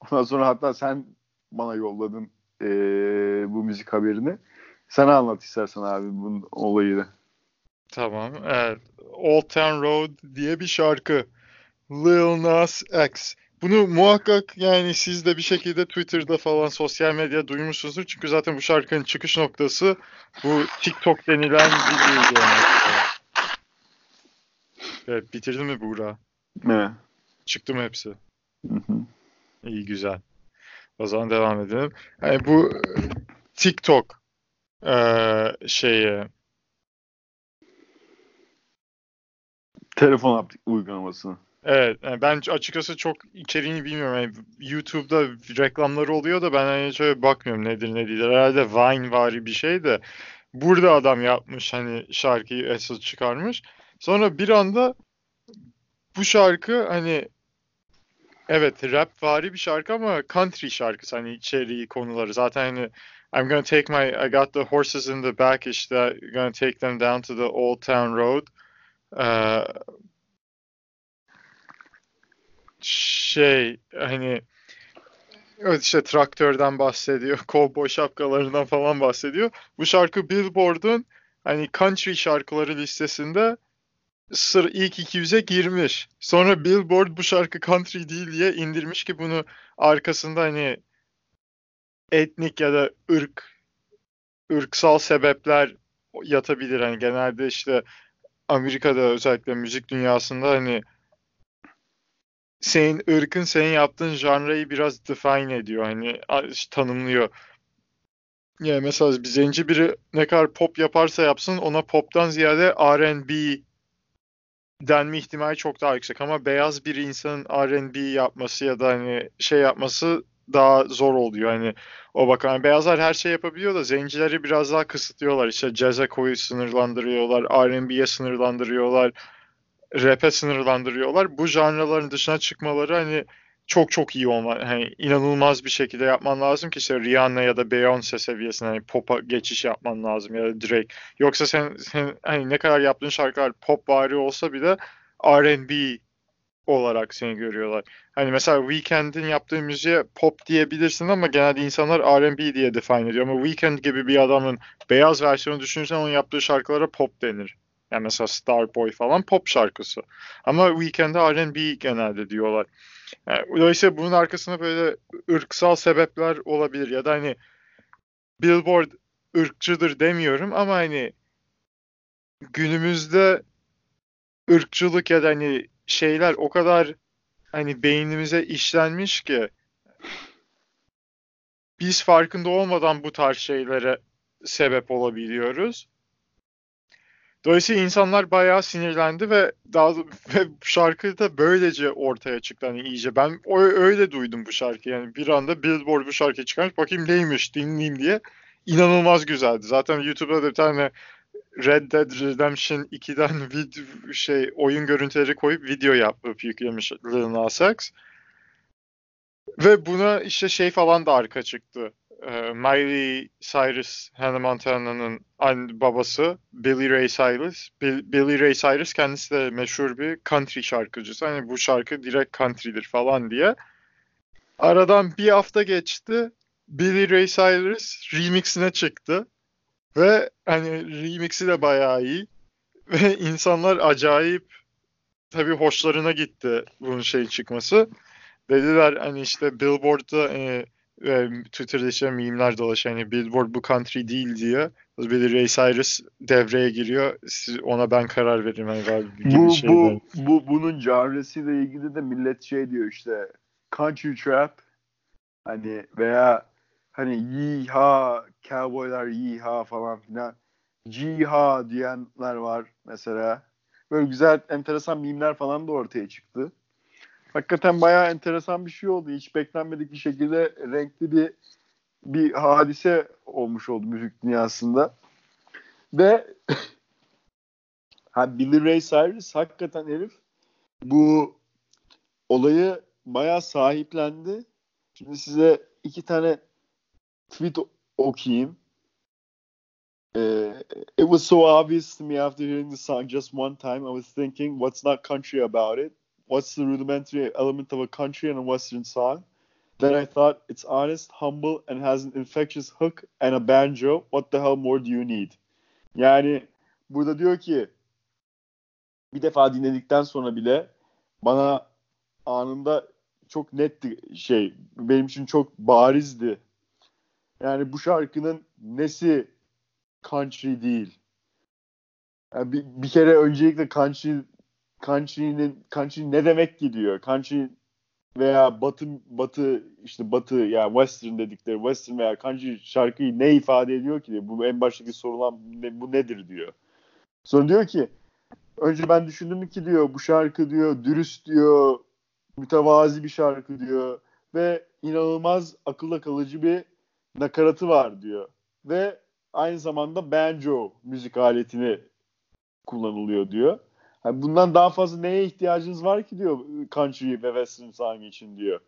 Ondan sonra hatta sen bana yolladın ee, bu müzik haberini. Sana anlat istersen abi bunun olayını. Tamam. Evet. Old Town Road diye bir şarkı. Lil Nas X. Bunu muhakkak yani siz de bir şekilde Twitter'da falan sosyal medyada duymuşsunuzdur. Çünkü zaten bu şarkının çıkış noktası bu TikTok denilen video. Yani. Evet, bitirdin mi Buğra? Evet. Çıktı mı hepsi? Hı hı. İyi, güzel. O zaman devam edelim. Yani bu TikTok ee, şeyi... Telefon uygulaması. Evet, yani ben açıkçası çok içeriğini bilmiyorum. Yani YouTube'da reklamları oluyor da ben hani şöyle bakmıyorum nedir ne değildir. Herhalde Vinevari bir şey de burada adam yapmış hani şarkıyı esas çıkarmış. Sonra bir anda bu şarkı hani evet rapvari bir şarkı ama country şarkısı hani içeriği konuları zaten hani I'm gonna take my I got the horses in the back işte I'm gonna take them down to the old town road. Ee, şey hani evet işte traktörden bahsediyor, kovboy şapkalarından falan bahsediyor. Bu şarkı Billboard'un hani country şarkıları listesinde sır ilk iki yüze girmiş. Sonra Billboard bu şarkı country değil diye indirmiş ki bunu arkasında hani etnik ya da ırk ırksal sebepler yatabilir. Hani genelde işte Amerika'da özellikle müzik dünyasında hani senin ırkın, senin yaptığın janrayı biraz define ediyor. Hani tanımlıyor. Yani mesela bir zenci biri ne kadar pop yaparsa yapsın ona pop'tan ziyade R and B denme ihtimali çok daha yüksek. Ama beyaz bir insanın R and B yapması ya da hani şey yapması daha zor oluyor. Hani o bakımdan yani beyazlar her şey yapabiliyor da zencileri biraz daha kısıtlıyorlar. İşte jazz'e koyu sınırlandırıyorlar, R and B'ye sınırlandırıyorlar, rap'e sınırlandırıyorlar. Bu janraların dışına çıkmaları hani çok çok iyi olman, hani inanılmaz bir şekilde yapman lazım ki işte Rihanna ya da Beyoncé seviyesine hani pop'a geçiş yapman lazım ya da Drake. Yoksa sen, sen hani ne kadar yaptığın şarkılar pop bari olsa bile R and B olarak seni görüyorlar. Hani mesela Weeknd'in yaptığı müziğe pop diyebilirsin ama genelde insanlar R and B diye define ediyor. Ama Weeknd gibi bir adamın beyaz versiyonu düşünürsen onun yaptığı şarkılara pop denir. Yani mesela Starboy falan pop şarkısı. Ama Weeknd'e R and B genelde diyorlar. Yani dolayısıyla bunun arkasında böyle ırksal sebepler olabilir. Ya da hani Billboard ırkçıdır demiyorum ama hani günümüzde ırkçılık ya da hani şeyler o kadar hani beynimize işlenmiş ki biz farkında olmadan bu tarz şeylere sebep olabiliyoruz. Dolayısıyla insanlar bayağı sinirlendi ve daha ve şarkı da böylece ortaya çıktı hani iyice. Ben o, öyle duydum bu şarkıyı. Yani bir anda Billboard bu şarkıyı çıkarmış. Bakayım neymiş dinleyeyim diye. İnanılmaz güzeldi. Zaten YouTube'da da bir tane Red Dead Redemption iki'den video, şey oyun görüntüleri koyup video yapıp yüklemiş Lil Nas X. Ve buna işte şey falan da arka çıktı. Miley Cyrus, Hannah Montana'nın anne babası Billy Ray Cyrus. Bil- Billy Ray Cyrus kendisi de meşhur bir country şarkıcısı. Hani bu şarkı direkt country'dir falan diye. Aradan bir hafta geçti. Billy Ray Cyrus remix'ine çıktı. Ve hani remix'i de bayağı iyi. Ve insanlar acayip tabii hoşlarına gitti bunun şeyin çıkması. Dediler hani işte Billboard'da hani ve Twitter'da işte mimler dolaşıyor. Hani Billboard bu country değil diye. Billy Ray Cyrus devreye giriyor. Siz ona ben karar veririm. Yani bu, bu, bu, bunun canresiyle ilgili de millet şey diyor işte country trap hani veya hani yeeha cowboylar yeeha falan filan yeeha diyenler var mesela. Böyle güzel enteresan mimler falan da ortaya çıktı. Hakikaten bayağı enteresan bir şey oldu. Hiç beklenmedik bir şekilde renkli bir bir hadise olmuş oldu müzik dünyasında. Ve ha, Billy Ray Cyrus hakikaten herif bu olayı bayağı sahiplendi. Şimdi size iki tane tweet okuyayım. Uh, it was so obvious to me after hearing the song just one time. I was thinking, what's not country about it? What's the rudimentary element of a country and a Western song? Then I thought, it's honest, humble, and has an infectious hook and a banjo. What the hell more do you need? Yani burada diyor ki, bir defa dinledikten sonra bile bana anında çok netti şey, benim için çok barizdi. Yani bu şarkının nesi country değil. Yani bir, bir kere öncelikle country country'nin country ne demek ki diyor. Country veya batı batı işte batı ya yani western dedikleri western veya country şarkıyı ne ifade ediyor ki diyor. Bu en baştaki sorulan bu nedir diyor. Sonra diyor ki önce ben düşündüm ki diyor bu şarkı diyor dürüst diyor mütevazi bir şarkı diyor ve inanılmaz akılda kalıcı bir nakaratı var diyor. Ve aynı zamanda banjo müzik aletini kullanılıyor diyor. Yani bundan daha fazla neye ihtiyacınız var ki diyor country ve western song için diyor.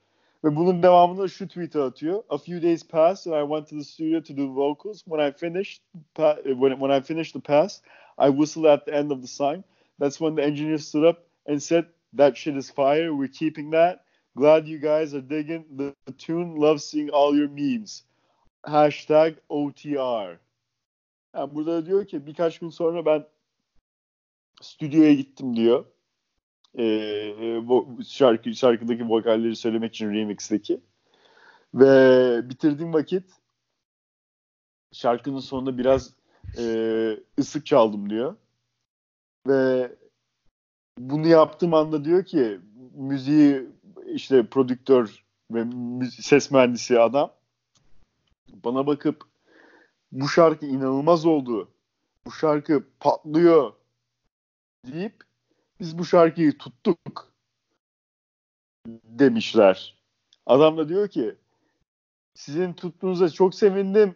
Ve bunun devamında şu tweet'i atıyor. A few days passed and I went to the studio to do vocals. When I finished when, when I finished the pass, I whistled at the end of the song. That's when the engineer stood up and said, that shit is fire. We're keeping that. Glad you guys are digging the, the tune. Love seeing all your memes. Hashtag O T R. Yani burada diyor ki birkaç gün sonra ben stüdyoya gittim diyor. Ee, şarkı, şarkıdaki vokalleri söylemek için remix'teki. Ve bitirdiğim vakit şarkının sonunda biraz e, ıslık çaldım diyor. Ve bunu yaptığım anda diyor ki müziği işte prodüktör ve ses mühendisi adam bana bakıp bu şarkı inanılmaz oldu. Bu şarkı patlıyor deyip biz bu şarkıyı tuttuk demişler. Adam da diyor ki sizin tuttuğunuza çok sevindim.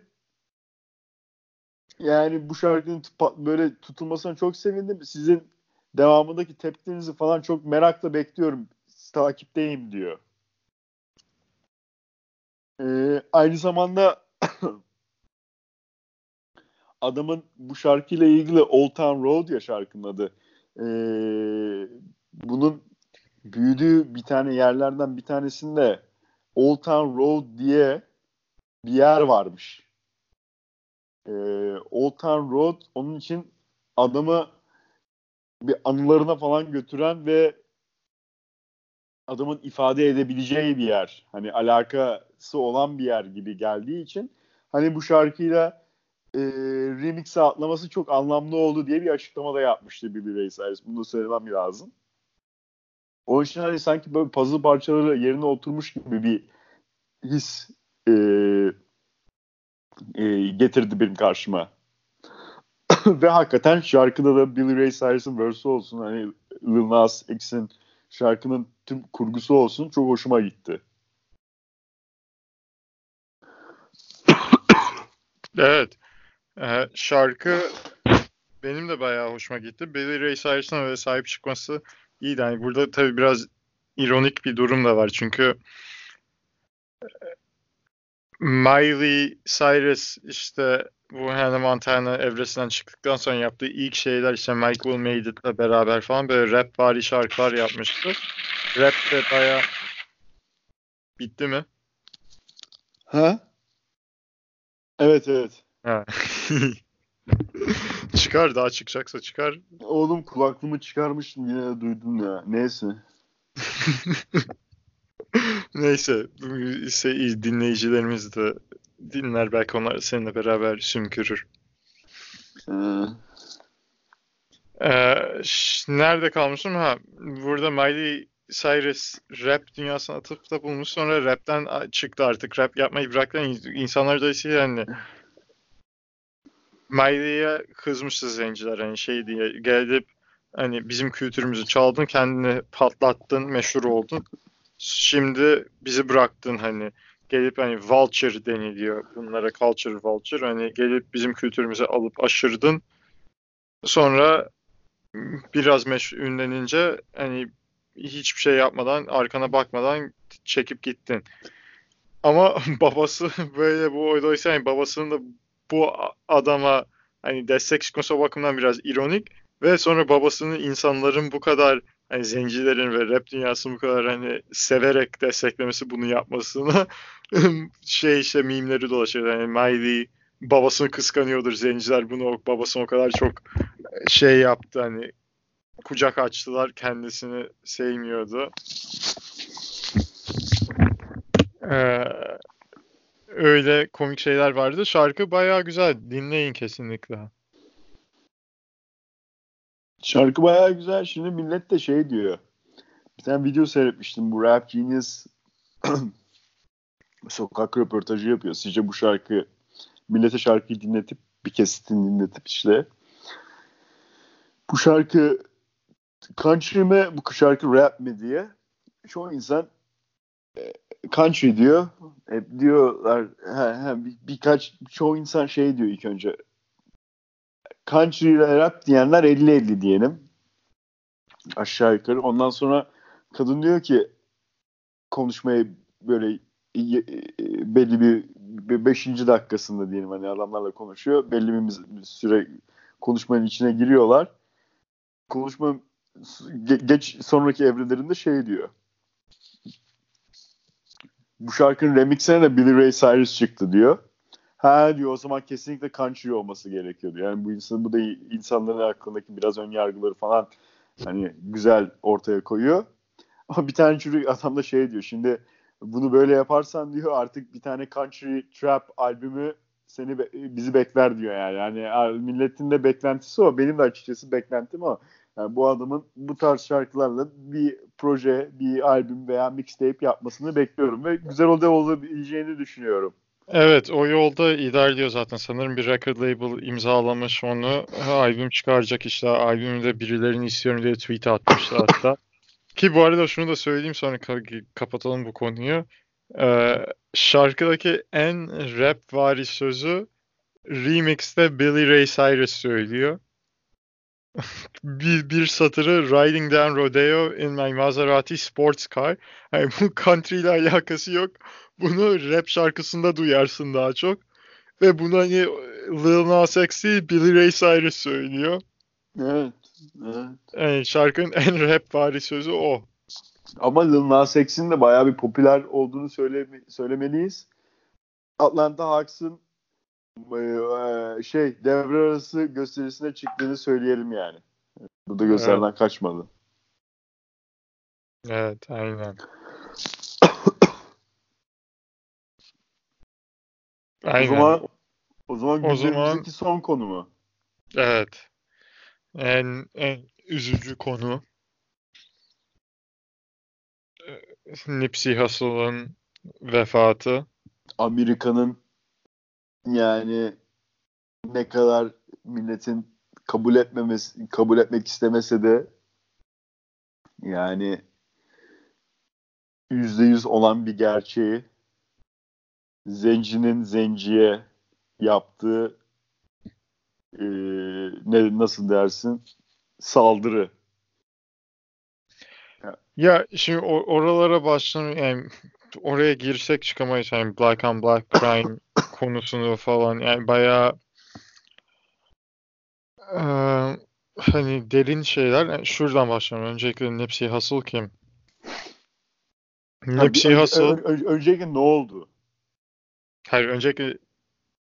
Yani bu şarkının böyle tutulmasına çok sevindim. Sizin devamındaki tepkilerinizi falan çok merakla bekliyorum. Takipteyim diyor. Ee, aynı zamanda adamın bu şarkıyla ilgili Old Town Road ya şarkının adı. Ee, bunun büyüdüğü bir tane yerlerden bir tanesinde Old Town Road diye bir yer varmış. Ee, Old Town Road onun için adamı bir anılarına falan götüren ve adamın ifade edebileceği bir yer. Hani alakası olan bir yer gibi geldiği için hani bu şarkıyla E, remix'e atlaması çok anlamlı oldu diye bir açıklama da yapmıştı Billy Ray Cyrus. Bunu da söylemem lazım. Onun için hani sanki böyle puzzle parçaları yerine oturmuş gibi bir his e, e, getirdi benim karşıma. Ve hakikaten şarkıda da Billy Ray Cyrus'ın verse'ü olsun, hani Lil Nas X'in şarkının tüm kurgusu olsun çok hoşuma gitti. Evet. Ee, şarkı benim de bayağı hoşuma gitti. Billy Ray Cyrus'ın öyle sahip çıkması iyiydi. Yani burada tabii biraz ironik bir durum da var. Çünkü Miley Cyrus işte bu Hannah Montana evresinden çıktıktan sonra yaptığı ilk şeyler işte Michael Made It'le beraber falan böyle rap vari şarkılar yapmıştı. Rap de bayağı bitti mi? Ha? Evet evet. Çıkar, daha çıkacaksa çıkar. Oğlum kulaklığımı çıkarmıştım yine de duydum ya. Neyse. Neyse. İşte dinleyicilerimiz de dinler. Belki onlar seninle beraber sümkürür. Hmm. Ee, nerede kalmıştım? Ha, burada Miley Cyrus rap dünyasına atıp da bulmuş. Sonra rapten çıktı artık. Rap yapmayı bırakan insanlar da işte yani Miley'e kızmıştı zenciler hani şey diye gelip hani bizim kültürümüzü çaldın, kendini patlattın, meşhur oldun. Şimdi bizi bıraktın hani gelip hani vulture deniliyor bunlara, culture vulture, hani gelip bizim kültürümüze alıp aşırdın, sonra biraz meşhur ünlenince hani hiçbir şey yapmadan, arkana bakmadan çekip gittin. Ama babası böyle bu oydaysa, yani babasının da bu adama hani destek çıkması o bakımdan biraz ironik ve sonra babasının insanların bu kadar hani zencilerin ve rap dünyasının bu kadar hani severek desteklemesi, bunu yapmasına şey işte mimleri dolaşıyor. Yani Miley babasını kıskanıyordur, zenciler bunu, babasını o kadar çok şey yaptı, hani kucak açtılar, kendisini sevmiyordu. Ee, öyle komik şeyler vardı. Şarkı bayağı güzel. Dinleyin kesinlikle. Şarkı bayağı güzel. Şimdi millet de şey diyor. Bir tane video seyretmiştim. Bu Rap Genius sokak röportajı yapıyor. Sizce bu şarkı, millete şarkıyı dinletip bir kesitini dinletip işte bu şarkı country mi, bu şarkı rap mi diye. Çoğu insan country diyor. Hep diyorlar he, he, bir, birkaç çoğu insan şey diyor ilk önce. Country ile rap diyenler elli elli diyelim. Aşağı yukarı. Ondan sonra kadın diyor ki, konuşmayı böyle belli bir beşinci dakikasında diyelim, hani adamlarla konuşuyor. Belli bir süre konuşmanın içine giriyorlar. Konuşma geç sonraki evrelerinde şey diyor. Bu şarkının remixine de Billy Ray Cyrus çıktı diyor. Ha diyor, o zaman kesinlikle country olması gerekiyordu. Yani bu insan, bu da insanların aklındaki biraz ön yargıları falan hani güzel ortaya koyuyor. Ama bir tane çocuk adam da şey diyor. Şimdi bunu böyle yaparsan diyor artık bir tane country trap albümü seni bizi bekler diyor yani. Yani milletin de beklentisi o. Benim de açıkçası beklentim o. Yani bu adamın bu tarz şarkılarla bir proje, bir albüm veya mixtape yapmasını bekliyorum ve güzel oldu olabileceğini düşünüyorum. Evet, o yolda ilerliyor zaten. Sanırım bir record label imzalamış onu. Ha, albüm çıkaracak işte. Albümü de birilerini istiyorum diye tweet atmıştı hatta. Ki bu arada şunu da söyleyeyim, sonra ka- kapatalım bu konuyu. Ee, şarkıdaki en rap vari sözü remix'te Billy Ray Cyrus söylüyor. bir, bir satırı Riding Down Rodeo in My Maserati Sports Car. Yani bu country ile alakası yok. Bunu rap şarkısında duyarsın daha çok. Ve bunu hani Lil Nas X değil, Billy Ray Cyrus söylüyor. Evet, evet. Yani şarkının en rap vari sözü o. Ama Lil Nas X'in de bayağı bir popüler olduğunu söyleme, söylemeliyiz. Atlanta Hawks'ın şey devre arası gösterisine çıktığını söyleyelim yani. Bu da gösteriden evet. Kaçmadı. Evet, aynen. Aynen. O zaman, o zaman günümüzdeki son konu mu? Evet. En, en üzücü konu. Nipsey Hussle'ın vefatı. Amerika'nın yani ne kadar milletin kabul etmemesi, kabul etmek istemese de yani yüzde yüz olan bir gerçeği, zencinin zenciye yaptığı e, ne, nasıl dersin, saldırı. Ya şimdi or- oralara başlanıyor yani, oraya girsek çıkamayız yani black on black crime konusunu falan, yani bayağı e, hani derin şeyler. Yani şuradan başlayalım. Öncelikle Nipsey Hussle kim? Nipsey Hussle ö- ö- öncelikle ne oldu? Hayır, öncelikle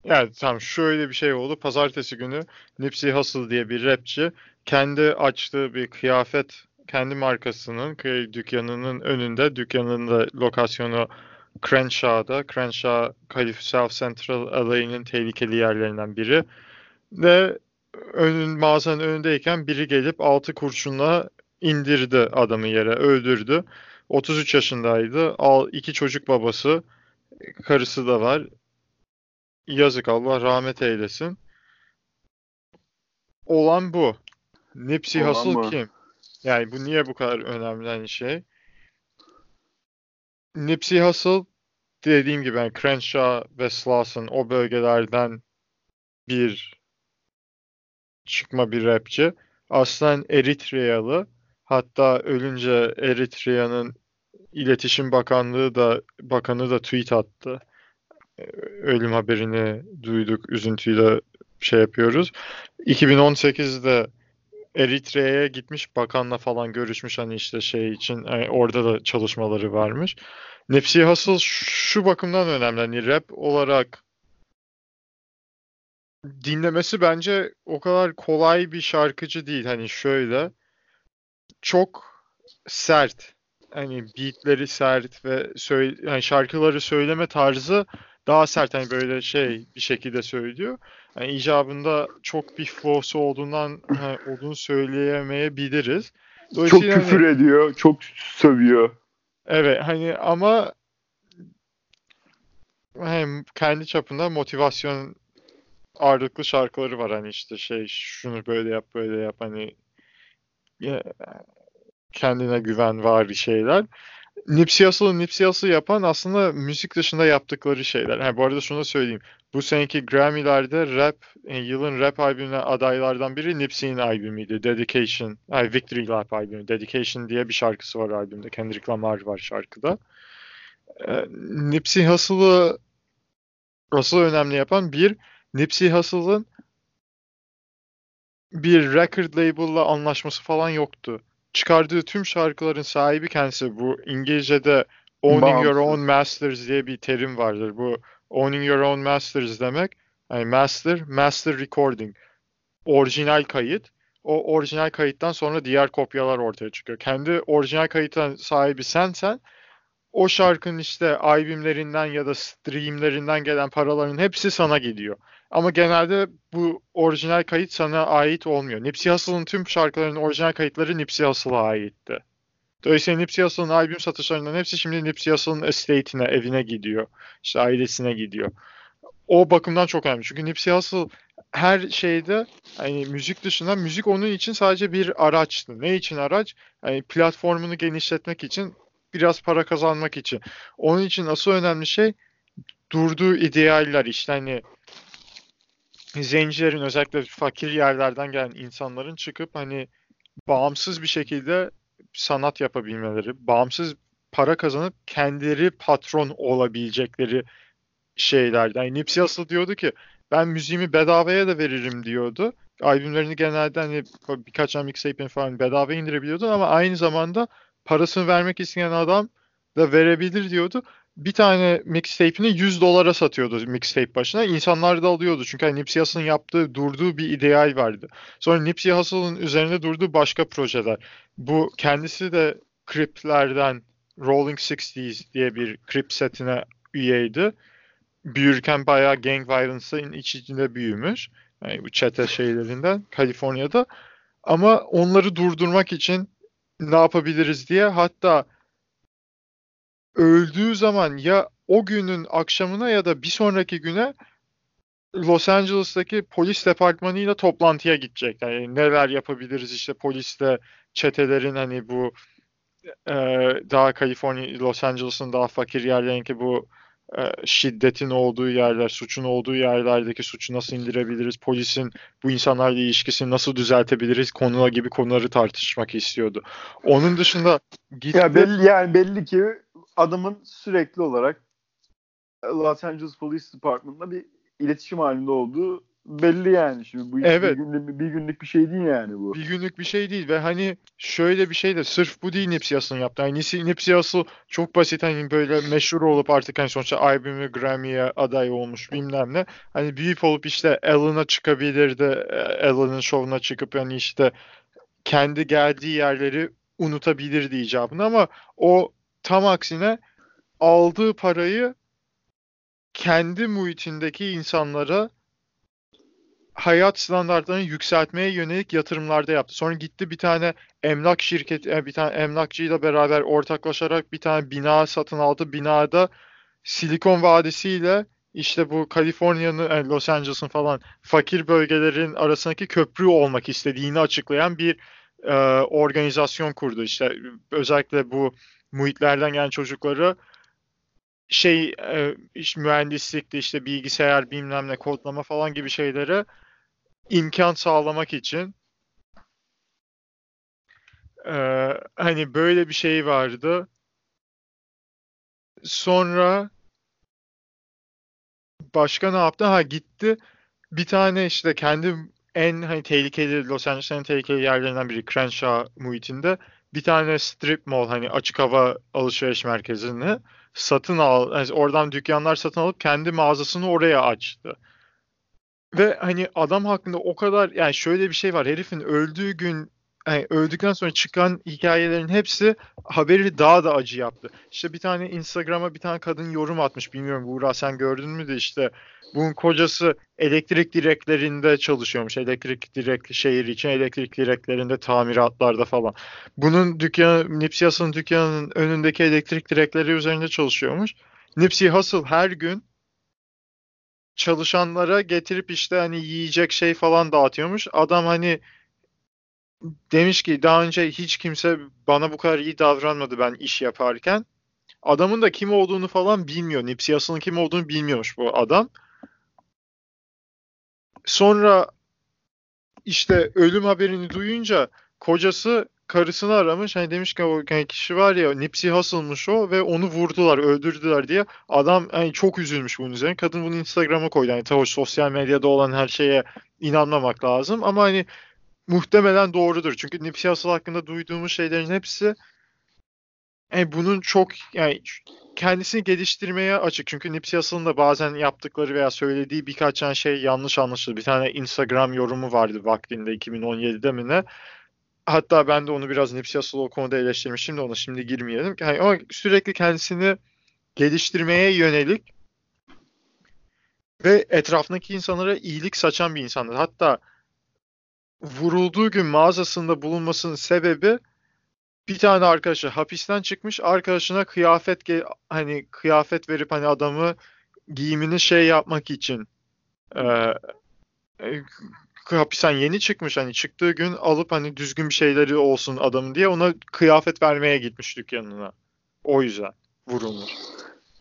yani tam şöyle bir şey oldu. Pazartesi günü Nipsey Hussle diye bir rapçi kendi açtığı bir kıyafet, kendi markasının dükkanının önünde, dükkanının da lokasyonu Crenshaw'da. Crenshaw, South Central L A'nın tehlikeli yerlerinden biri. Ve önün, mağazanın önündeyken biri gelip altı kurşunla indirdi adamı yere, öldürdü. otuz üç yaşındaydı. Al, iki çocuk babası, karısı da var. Yazık, Allah rahmet eylesin. Olan bu. Nipsey Hussle kim? Yani bu niye bu kadar önemli bir şey? Nipsey Hussle dediğim gibi yani Crenshaw ve Slauson o bölgelerden bir çıkma bir rapçi. Aslen Eritreyalı. Hatta ölünce Eritrea'nın İletişim Bakanlığı da bakanı da tweet attı. Ölüm haberini duyduk, üzüntüyle şey yapıyoruz. iki bin on sekizde Eritre'ye gitmiş, bakanla falan görüşmüş hani işte şey için, yani orada da çalışmaları varmış. Nipsey Hussle şu bakımdan önemli. Hani rap olarak dinlemesi bence o kadar kolay bir şarkıcı değil. Hani şöyle çok sert. Hani beatleri sert ve söyle, yani şarkıları söyleme tarzı daha sert, hani böyle şey bir şekilde söylüyor. Yani icabında çok bir flow'su olduğundan yani olduğunu söyleyemeyebiliriz. Çok küfür hani, ediyor, çok sövüyor. Evet hani ama yani kendi çapında motivasyon ağırlıklı şarkıları var, hani işte şey şunu böyle yap böyle yap hani ya, kendine güven var şeyler. Nipsey Hussle'ı Nipsey Hussle yapan aslında müzik dışında yaptıkları şeyler. Ha, bu arada şunu da söyleyeyim. Bu seneki Grammy'lerde rap, yılın rap albümüne adaylardan biri Nipsey'in albümüydü. Dedication, ay Victory Lap albümü. Dedication diye bir şarkısı var albümde. Kendrick Lamar var şarkıda. Ee, Nipsey Hussle'ı asıl önemli yapan bir, Nipsey Hussle'ın bir record label'la anlaşması falan yoktu. Çıkardığı tüm şarkıların sahibi kendisi. Bu İngilizce'de owning your own masters diye bir terim vardır. Bu owning your own masters demek, yani master, master recording. Orijinal kayıt. O orijinal kayıttan sonra diğer kopyalar ortaya çıkıyor. Kendi orijinal kayıtın sahibi sensen. O şarkının işte albümlerinden ya da streamlerinden gelen paraların hepsi sana gidiyor. Ama genelde bu orijinal kayıt sana ait olmuyor. Nipsey Hussle'ın tüm şarkılarının orijinal kayıtları Nipsey Hussle'a aitti. Dolayısıyla Nipsey Hussle'ın albüm satışlarından hepsi şimdi Nipsey Hussle'ın estate'ine, evine gidiyor. İşte ailesine gidiyor. O bakımdan çok önemli. Çünkü Nipsey Hussle her şeyde, hani müzik dışında, müzik onun için sadece bir araçtı. Ne için araç? Yani platformunu genişletmek için, biraz para kazanmak için. Onun için asıl önemli şey durduğu idealler. İşte hani zencilerin, özellikle fakir yerlerden gelen insanların çıkıp hani bağımsız bir şekilde sanat yapabilmeleri, bağımsız para kazanıp kendileri patron olabilecekleri şeylerdi. Yani Nipsey Hussle diyordu ki ben müziğimi bedavaya da veririm diyordu. Albümlerini genelde hani birkaç tane mixtape'ini falan bedavaya indirebiliyordu ama aynı zamanda parasını vermek isteyen adam da verebilir diyordu. Bir tane mixtape'ini yüz dolara satıyordu mixtape başına. İnsanlar da alıyordu. Çünkü hani Nipsey Hussle'ın yaptığı, durduğu bir ideal vardı. Sonra Nipsey Hussle'ın üzerinde durduğu başka projeler. Bu kendisi de Crip'lerden Rolling altmışlar diye bir Crip setine üyeydi. Büyürken bayağı gang violence'ın iç içinde büyümüş. Yani bu çete şeylerinden Kaliforniya'da. Ama onları durdurmak için ne yapabiliriz diye, hatta öldüğü zaman ya o günün akşamına ya da bir sonraki güne Los Angeles'taki polis departmanıyla toplantıya gidecekler. Yani neler yapabiliriz işte polisle çetelerin hani bu e, daha Kaliforniya, Los Angeles'ın daha fakir yerlerindeki bu e, şiddetin olduğu yerler, suçun olduğu yerlerdeki suçu nasıl indirebiliriz, polisin bu insanlarla ilişkisini nasıl düzeltebiliriz konuna gibi konuları tartışmak istiyordu. Onun dışında gitti. Ya belli, yani belli ki adamın sürekli olarak Los Angeles Police Department'la bir iletişim halinde olduğu belli yani. Şimdi bu evet. bir, günlük, bir günlük bir şey değil yani bu. Bir günlük bir şey değil ve hani şöyle bir şey de sırf bu değil Nipsey Hussle'ın yaptığı. Yani Nipsey Hussle çok basit hani böyle meşhur olup artık hani sonuçta albümü Grammy'ye aday olmuş bilmem ne. Hani büyük olup işte Ellen'a çıkabilirdi. Ellen'ın şovuna çıkıp yani işte kendi geldiği yerleri unutabilirdi icabını ama o tam aksine aldığı parayı kendi muhitindeki insanlara hayat standartlarını yükseltmeye yönelik yatırımlarda yaptı. Sonra gitti bir tane emlak şirketi, bir tane emlakçıyla beraber ortaklaşarak bir tane bina satın aldı. Binada Silikon Vadisi'yle işte bu Kaliforniya'nın, yani Los Angeles'ın falan fakir bölgelerin arasındaki köprü olmak istediğini açıklayan bir e, organizasyon kurdu. İşte özellikle bu muhitlerden gelen çocukları şey e, iş mühendislikte işte bilgisayar bilmem ne kodlama falan gibi şeylere imkan sağlamak için e, hani böyle bir şey vardı. Sonra başka ne yaptı? Ha gitti. Bir tane işte kendi en hani tehlikeli, Los Angeles'ın tehlikeli yerlerinden biri Crenshaw muhitinde bir tane strip mall, hani açık hava alışveriş merkezini satın al, yani oradan dükkanlar satın alıp kendi mağazasını oraya açtı. Ve hani adam hakkında o kadar, yani şöyle bir şey var. Herifin öldüğü gün, yani öldükten sonra çıkan hikayelerin hepsi haberi daha da acı yaptı. İşte bir tane Instagram'a bir tane kadın yorum atmış. Bilmiyorum Buğra sen gördün mü de işte bunun kocası elektrik direklerinde çalışıyormuş. Elektrik direk şehir için elektrik direklerinde tamiratlarda falan. Bunun dükkanı, Nipsey dükkanının önündeki elektrik direkleri üzerinde çalışıyormuş. Nipsey Hussle her gün çalışanlara getirip işte hani yiyecek şey falan dağıtıyormuş. Adam hani demiş ki daha önce hiç kimse bana bu kadar iyi davranmadı ben iş yaparken. Adamın da kim olduğunu falan bilmiyor. Nipsey Hussle'ın kim olduğunu bilmiyormuş bu adam. Sonra işte ölüm haberini duyunca kocası karısını aramış. Hani demiş ki o kişi var ya, Nipsey Hussle'mış o ve onu vurdular, öldürdüler diye. Adam hani çok üzülmüş bunun üzerine. Kadın bunu Instagram'a koydu. Hani tabii sosyal medyada olan her şeye inanmamak lazım ama hani muhtemelen doğrudur. Çünkü Nipsey Hussle hakkında duyduğumuz şeylerin hepsi yani bunun çok, yani kendisini geliştirmeye açık. Çünkü Nipsey Hussle'ın da bazen yaptıkları veya söylediği birkaç tane şey yanlış anlaşıldı. Bir tane Instagram yorumu vardı vaktinde iki bin on yedide mi ne? Hatta ben de onu biraz Nipsey Hussle o konuda eleştirmiştim de ona şimdi girmeyelim. Yani ama sürekli kendisini geliştirmeye yönelik ve etrafındaki insanlara iyilik saçan bir insandır. Hatta vurulduğu gün mağazasında bulunmasının sebebi bir tane arkadaşı hapisten çıkmış, arkadaşına kıyafet hani kıyafet verip hani adamı giyimini şey yapmak için e, hapisten yeni çıkmış, hani çıktığı gün alıp hani düzgün bir şeyleri olsun adamın diye ona kıyafet vermeye gitmiş dükkanına. O yüzden vurulmuş.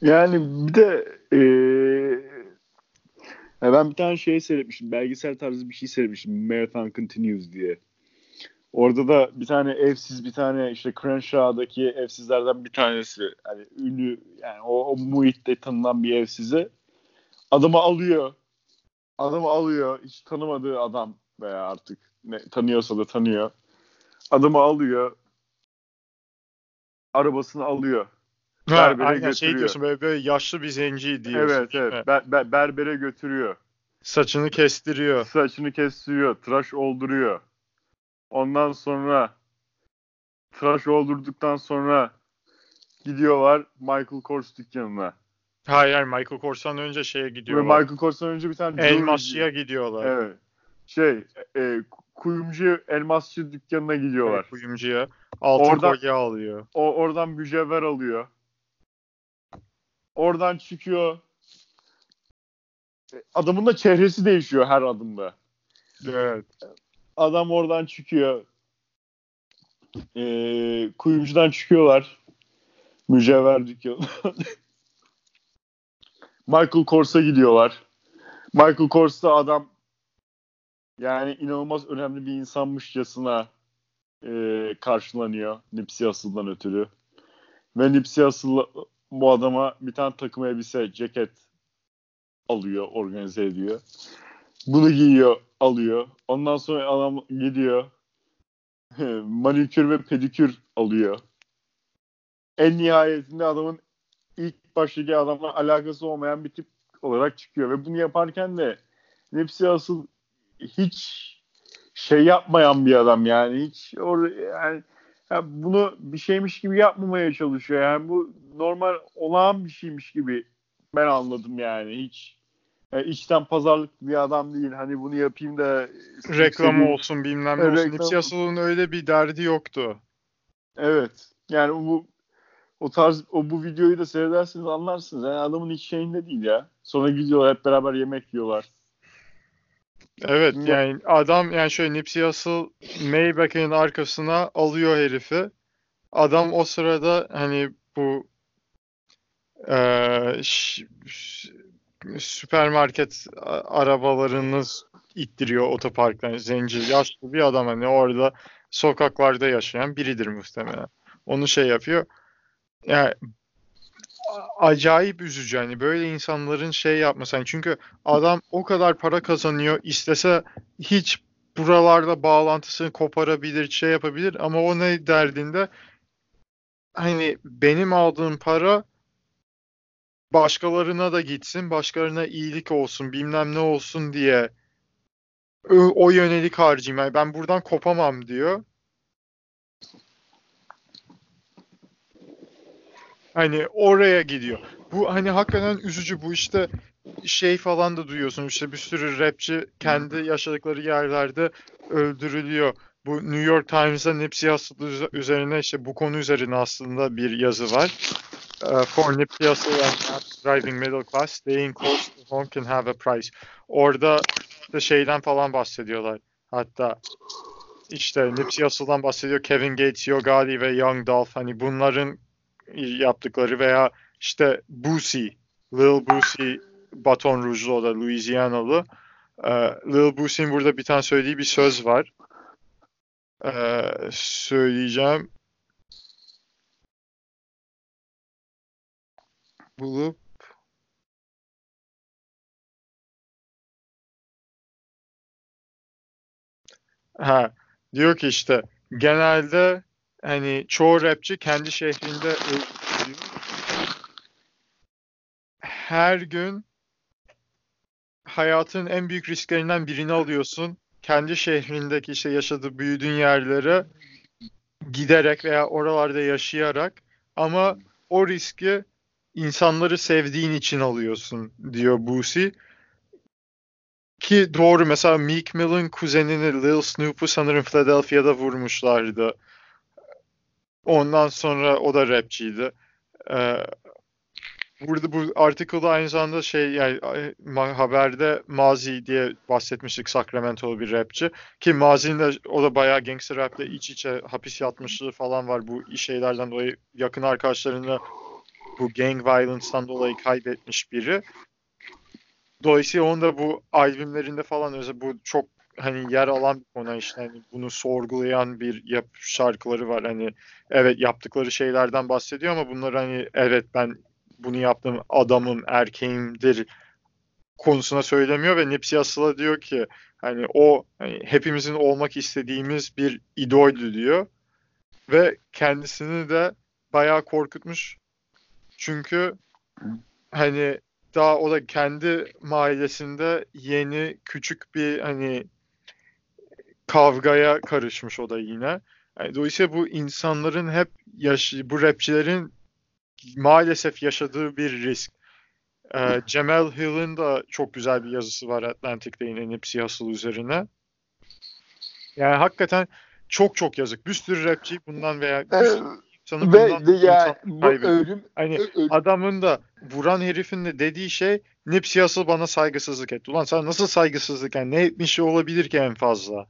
Yani bir de ee... ben bir tane şey seyretmişim. Belgesel tarzı bir şey seyretmişim. Marathon Continues diye. Orada da bir tane evsiz, bir tane işte Crenshaw'daki evsizlerden bir tanesi. Yani ünlü, yani o, o muhitte tanınan bir evsizi. Adamı alıyor. Adamı alıyor. Hiç tanımadığı adam veya artık ne, tanıyorsa da tanıyor. Adamı alıyor. Arabasını alıyor. Ha, aynen şey diyorsun, böyle, böyle yaşlı bir zenci diyorsun. Evet evet. Ber, ber, berbere götürüyor. Saçını kestiriyor. Saçını kestiriyor. Tıraş olduruyor. Ondan sonra tıraş oldurduktan sonra gidiyorlar Michael Kors dükkanına. Hayır hayır Michael Kors'tan önce şeye gidiyorlar. Ve Michael Kors'tan önce bir tane elmasçıya gidiyorlar. Evet. Şey e, kuyumcu elmasçı dükkanına gidiyorlar. Evet, kuyumcuya. Altın kolye alıyor. O, oradan mücevher alıyor. Oradan çıkıyor. Adamın da çehresi değişiyor her adımda. Evet. Adam oradan çıkıyor. Ee, kuyumcudan çıkıyorlar. Mücevher dükkanı. Michael Kors'a gidiyorlar. Michael Kors'ta adam yani inanılmaz önemli bir insanmışçasına e, karşılanıyor. Nipsey Hussle'dan ötürü. Ve Nipsey Hussle bu adama bir tane takım elbise, ceket alıyor, organize ediyor. Bunu giyiyor, alıyor. Ondan sonra adam gidiyor. Manikür ve pedikür alıyor. En nihayetinde adamın ilk baştaki adamla alakası olmayan bir tip olarak çıkıyor. Ve bunu yaparken de Nipsey Hussle hiç şey yapmayan bir adam yani. Hiç or- yani yani bunu bir şeymiş gibi yapmamaya çalışıyor. Yani bu normal olağan bir şeymiş gibi ben anladım yani. Hiç yani içten pazarlık bir adam değil. Hani bunu yapayım da reklam olsun bilmem ne olsun. Nipsey Hussle'ın öyle bir derdi yoktu. Evet. Yani bu o tarz o bu videoyu da seyredersiniz anlarsınız. Yani adamın hiç şeyinde değil ya. Sonra gidiyorlar hep beraber yemek yiyorlar. Evet yani adam yani şöyle Nipsey Hussle Maybach'in arkasına alıyor herifi. Adam o sırada hani bu e, ş- süpermarket arabalarını ittiriyor otoparktan. Zenci, yaşlı bir adam, hani orada sokaklarda yaşayan biridir muhtemelen. Onu şey yapıyor. Yani acayip üzücü hani böyle insanların şey yapması. Yani çünkü adam o kadar para kazanıyor, istese hiç buralarda bağlantısını koparabilir, şey yapabilir, ama o ne derdinde, hani benim aldığım para başkalarına da gitsin, başkalarına iyilik olsun, bilmem ne olsun diye o yönelik harcayayım. Yani ben buradan kopamam diyor. Hani oraya gidiyor. Bu hani hakikaten üzücü. Bu işte şey falan da duyuyorsun. İşte bir sürü rapçi kendi yaşadıkları yerlerde öldürülüyor. Bu New York Times'ın hepsi yazdığı üzerine, işte bu konu üzerine aslında bir yazı var. Uh, for Nipsey and Driving Middle Class, Staying Close to Home Can Have a Price. Orada işte şeyden falan bahsediyorlar. Hatta işte Nipsey Hussle'dan bahsediyor. Kevin Gates, Yo Gotti ve Young Dolph. Hani bunların yaptıkları veya işte Boosie, Lil Boosie, Baton Rouge'lu, o da Louisianalı. Uh, Lil Boosie'nin burada bir tane söylediği bir söz var. Uh, söyleyeceğim. Bulup ha diyor ki işte genelde hani çoğu rapçi kendi şehrinde öldürüyor. Her gün hayatın en büyük risklerinden birini alıyorsun. Kendi şehrindeki işte yaşadığı, büyüdüğün yerlere giderek veya oralarda yaşayarak, ama o riski İnsanları sevdiğin için alıyorsun diyor Boosie. Ki doğru, mesela Meek Mill'in kuzenini Lil Snoop'u sanırım Philadelphia'da vurmuşlardı. Ondan sonra o da rapçiydi. Ee, burada bu article aynı zamanda şey, yani haberde Mazi diye bahsetmiştik, Sacramento'lu bir rapçi. Ki Mazi'nin de, o da bayağı gangster rap'te iç içe hapis yatmışlığı falan var. Bu şeylerden dolayı yakın arkadaşlarıyla bu gang violence'dan dolayı kaybetmiş biri. Dolayısıyla onun da bu albümlerinde falan özel, bu çok hani yer alan bir konu, işte hani bunu sorgulayan bir yap şarkıları var. Hani evet, yaptıkları şeylerden bahsediyor ama bunlar hani evet ben bunu yaptım, adamım, erkeğimdir konusuna söylemiyor ve Nipsey Hussle'a diyor ki hani o hani hepimizin olmak istediğimiz bir idoldü diyor ve kendisini de bayağı korkutmuş. Çünkü hani daha o da kendi mahallesinde yeni küçük bir hani kavgaya karışmış o da yine. Yani dolayısıyla bu insanların hep yaşı, bu rapçilerin maalesef yaşadığı bir risk. Ee, Jemele Hill'in de çok güzel bir yazısı var Atlantic'te yine Nipsey Hussle üzerine. Yani hakikaten çok çok yazık. Bir sürü rapçi bundan veya Ve bundan, ya, bu ölüm, hani ölüm. Adamın da, vuran herifin de dediği şey, Nipsey Hussle bana saygısızlık etti. Ulan sen nasıl saygısızlık, yani ne etmiş olabilir ki en fazla?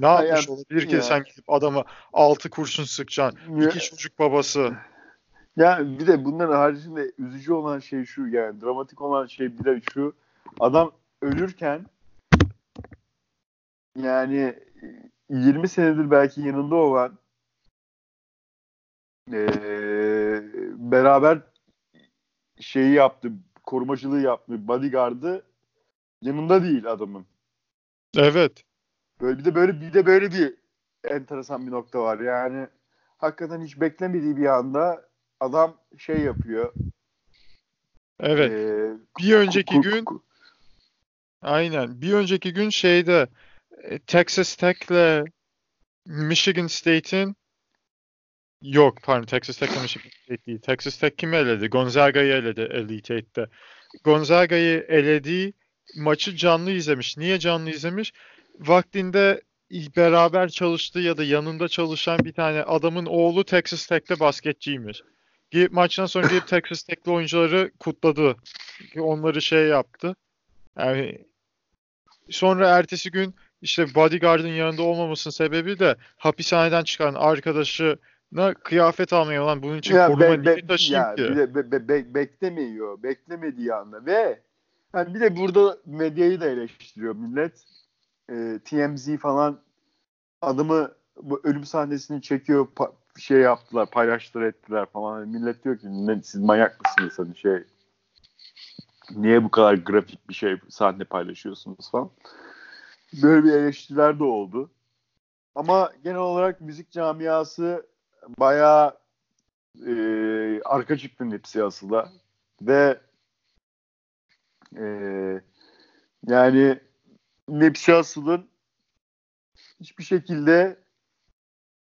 Ne Hayat, yapmış olabilir ki ya. Sen gidip adama altı kurşun sıkacaksın? Ya. İki çocuk babası. Ya bir de bunların haricinde üzücü olan şey şu, yani dramatik olan şey bir de şu. Adam ölürken yani yirmi senedir belki yanında olan, Ee, beraber şeyi yaptı, korumacılığı yaptı, bodyguard'ı yanında değil adamın. Evet. Böyle bir de böyle bir de böyle bir enteresan bir nokta var. Yani hakikaten hiç beklemediği bir anda adam şey yapıyor. Evet. Ee, bir önceki kur, gün kur, aynen. Bir önceki gün şeyde Texas Tech'le Michigan State'in Yok pardon Texas Tech değil. Texas Tech kimi eledi? Gonzaga'yı eledi Elite Eight'te. Gonzaga'yı elediği maçı canlı izlemiş. Niye canlı izlemiş? Vaktinde beraber çalıştığı ya da yanında çalışan bir tane adamın oğlu Texas Tech'te basketçiymiş. Gidip maçtan sonra gidip Texas Tech'li oyuncuları kutladı. Onları şey yaptı. Yani sonra ertesi gün işte bodyguard'ın yanında olmamasının sebebi de hapishaneden çıkan arkadaşı Ne kıyafet almıyor lan, bunun için ya koruma be, be, taşıyayım ya, ki. Be, be, be, be, beklemiyor. Beklemediği anda ve yani bir de burada medyayı da eleştiriyor millet. E, T M Z falan adımı bu ölüm sahnesini çekiyor, pa- şey yaptılar, paylaştılar, ettiler falan. Millet diyor ki siz manyak mısınız, hani şey niye bu kadar grafik bir şey sahne paylaşıyorsunuz falan. Böyle bir eleştiriler de oldu. Ama genel olarak müzik camiası bayağı e, arka çıktın hepsi aslında. Ve e, yani Nipsey Hussle'ın hiçbir şekilde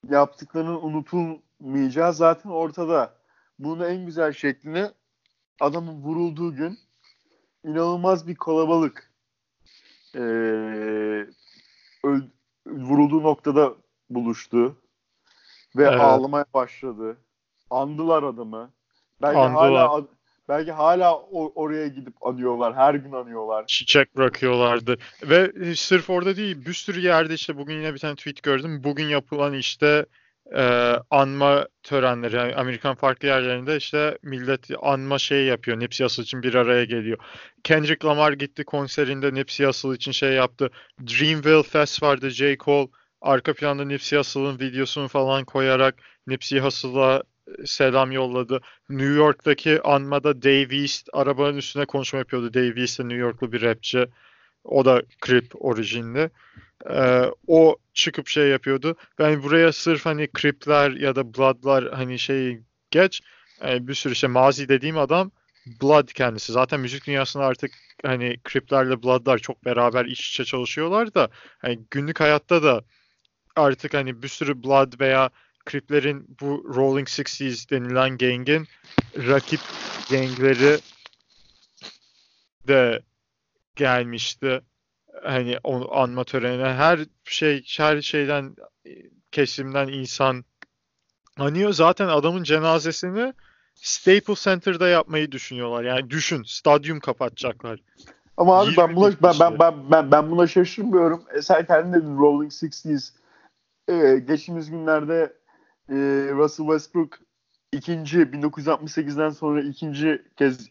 yaptıklarının unutulmayacağı zaten ortada. Bunun en güzel şeklini adamın vurulduğu gün inanılmaz bir kalabalık e, öl- vurulduğu noktada buluştu ve evet, ağlamaya başladı. Andılar adamı. Belki Andılar. hala belki hala or- oraya gidip anıyorlar. Her gün anıyorlar. Çiçek bırakıyorlardı. Ve sırf orada değil, bir sürü yerde işte bugün yine bir tane tweet gördüm. Bugün yapılan işte e, anma törenleri. Yani Amerikan farklı yerlerinde işte millet anma şey yapıyor. Nipsey Hussle için bir araya geliyor. Kendrick Lamar gitti konserinde Nipsey Hussle için şey yaptı. Dreamville Fest vardı. J. Cole arka planda Nipsey Hussle'ın videosunu falan koyarak Nipsey Hussle'a selam yolladı. New York'taki anmada Dave East arabanın üstüne konuşma yapıyordu. Dave East de New Yorklu bir rapçi. O da Crip orijinli. Ee, o çıkıp şey yapıyordu. Ben buraya sırf hani Crip'ler ya da Blood'lar hani şey geç. Yani bir sürü işte Mazi dediğim adam Blood kendisi. Zaten müzik dünyasında artık hani Crip'lerle Blood'lar çok beraber iç içe çalışıyorlar da hani günlük hayatta da artık hani bir sürü Blood veya Crip'lerin bu Rolling altmışlar denilen gengin rakip gengleri de gelmişti. Hani o anma törenine her şey, her şeyden, kesimden insan anıyor. Zaten adamın cenazesini Staples Center'da yapmayı düşünüyorlar. Yani düşün, stadyum kapatacaklar. Ama abi ben buna ben, ben ben ben ben buna şaşırmıyorum. E sen kendin dedin Rolling altmışlar. Ee, geçtiğimiz günlerde e, Russell Westbrook ikinci bin dokuz yüz altmış sekizden sonra ikinci kez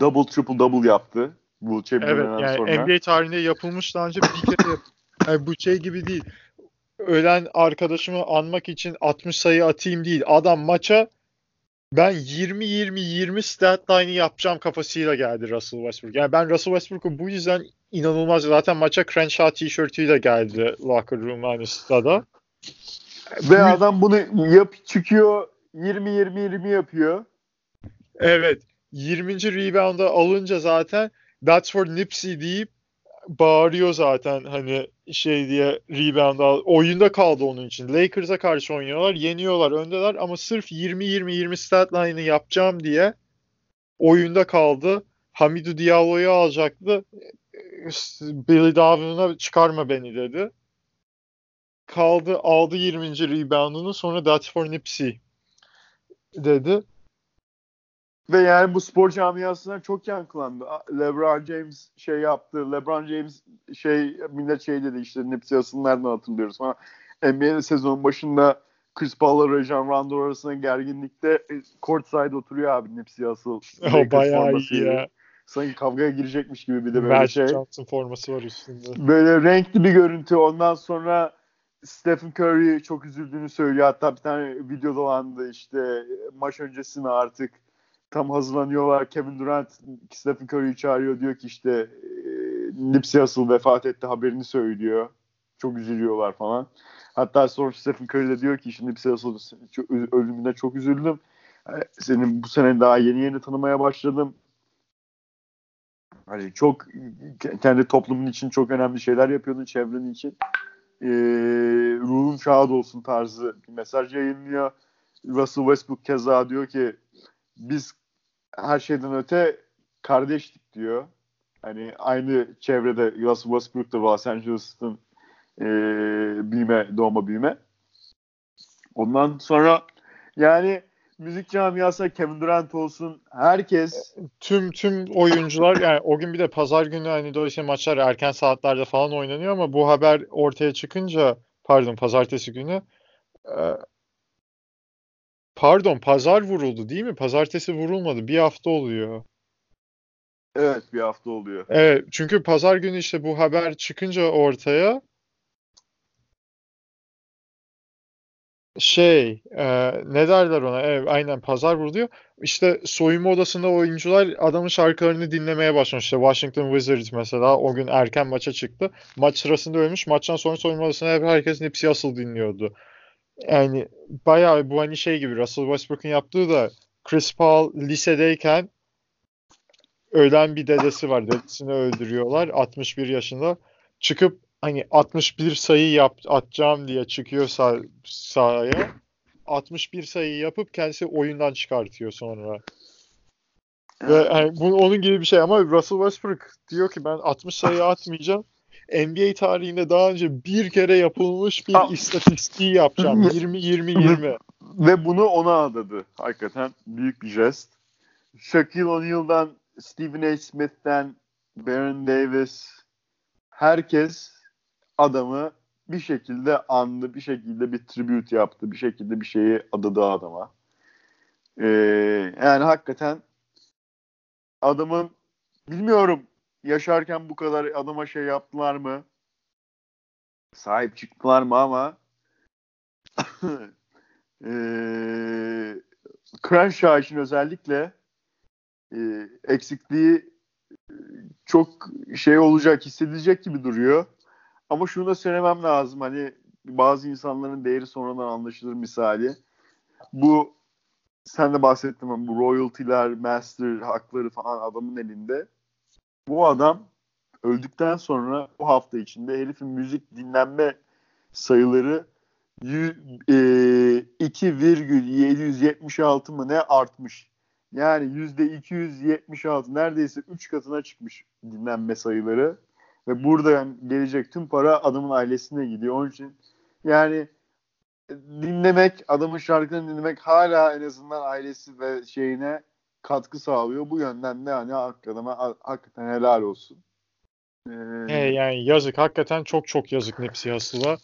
double triple double yaptı. Bu evet, yani sonra. N B A tarihinde yapılmış daha önce bir kere yapılmış. Yani bu şey gibi değil. Ölen arkadaşımı anmak için altmış sayı atayım değil. Adam maça ben yirmi yirmi yirmi stat line'i yapacağım kafasıyla geldi Russell Westbrook. Yani ben Russell Westbrook'u bu yüzden inanılmaz. Zaten maça Crenshaw tişörtüyle geldi locker room hani stada. Ve adam bunu yap çıkıyor yirmi yirmi yirmi yapıyor. Evet. yirminci rebound'a alınca zaten "That's for Nipsey" deyip bağırıyor zaten hani şey diye rebound'a al. Oyunda kaldı onun için. Lakers'a karşı oynuyorlar. Yeniyorlar. Öndeler ama sırf yirmi yirmi yirmi stat line'ı yapacağım diye oyunda kaldı. Hamidou Diallo'yu alacaktı. Billy Donovan çıkarma beni dedi. Kaldı, aldı yirminci rebound'unu, sonra "That's for Nipsey" dedi. Ve yani bu spor camiasından çok yankılandı. LeBron James şey yaptı. LeBron James şey millet şey dedi işte Nipsey Hussle'ı nereden hatırlıyoruz falan. N B A'de sezon başında Chris Paul'la Rajon Rondo arasında gerginlikte courtside oturuyor abi Nipsey Hussle. O bayağı iyi gibi. Ya. Sanki kavgaya girecekmiş gibi bir de böyle Magic şey. Magic Johnson forması var üstünde. Böyle renkli bir görüntü. Ondan sonra Stephen Curry çok üzüldüğünü söylüyor. Hatta bir tane video dolandı işte maç öncesine artık tam hazırlanıyorlar. Kevin Durant Stephen Curry'yi çağırıyor. Diyor ki işte e, Nipsey Hussle vefat etti haberini söylüyor. Çok üzülüyorlar falan. Hatta sonra Stephen Curry de diyor ki işte Nipsey Hussle'ın ölümüne çok üzüldüm. Senin bu sene daha yeni yeni tanımaya başladım. Hani çok kendi toplumun için çok önemli şeyler yapıyordun, çevrenin için. Ee, ruhun şad olsun tarzı bir mesaj yayınlıyor. Russell Westbrook keza diyor ki biz her şeyden öte kardeştik diyor. Hani aynı çevrede Russell Westbrook da Los Angeles'ın e, büyüme, doğma büyüme. Ondan sonra yani müzik camiası Kevin Durant olsun herkes tüm tüm oyuncular yani o gün bir de pazar günü hani dolayısıyla maçlar erken saatlerde falan oynanıyor ama bu haber ortaya çıkınca pardon pazartesi günü Pardon, pazar vuruldu değil mi? Pazartesi vurulmadı. Bir hafta oluyor. Evet, bir hafta oluyor. Evet, çünkü pazar günü işte bu haber çıkınca ortaya şey e, ne derler ona? Evet, aynen pazar vuruluyor. İşte soyunma odasında oyuncular adamın şarkılarını dinlemeye başlamış. İşte Washington Wizards mesela o gün erken maça çıktı. Maç sırasında ölmüş. Maçtan sonra soyunma odasında herkesin hepsi asıl dinliyordu. Yani bayağı bu hani şey gibi Russell Westbrook'un yaptığı da Chris Paul lisedeyken ölen bir dedesi var. Dedesini öldürüyorlar. altmış bir yaşında. Çıkıp hani altmış bir sayı yap, atacağım diye çıkıyor sah- sahaya. altmış bir sayı yapıp kendisi oyundan çıkartıyor sonra. Ve yani bu, onun gibi bir şey ama Russell Westbrook diyor ki ben altmış sayı atmayacağım. N B A tarihinde daha önce bir kere yapılmış bir Tam. istatistiği yapacağım. yirmi yirmi yirmi. Ve bunu ona adadı. Hakikaten büyük bir jest. Shaquille O'Neal'dan, Stephen A. Smith'ten, Baron Davis, herkes adamı bir şekilde andı, bir şekilde bir tribute yaptı, bir şekilde bir şeyi adadı adama. Ee, yani hakikaten adamın, bilmiyorum, yaşarken bu kadar adama şey yaptılar mı? Sahip çıktılar mı ama eee Crenshaw için özellikle e, eksikliği e, çok şey olacak, hissedilecek gibi duruyor. Ama şunu da söylemem lazım. Hani bazı insanların değeri sonradan anlaşılır misali. Bu sen de bahsettin ama bu royalty'ler, master hakları falan adamın elinde. Bu adam öldükten sonra bu hafta içinde herifin müzik dinlenme sayıları iki virgül yedi yüz yetmiş altı mı ne artmış. Yani yüzde iki yüz yetmiş altı neredeyse üç katına çıkmış dinlenme sayıları. Ve buradan gelecek tüm para adamın ailesine gidiyor. Onun için yani dinlemek, adamın şarkılarını dinlemek hala en azından ailesi ve şeyine katkı sağlıyor. Bu yönden de hani adama hakikaten helal olsun. Ee, e yani yazık. Hakikaten çok çok yazık Nipsey Hussle'a.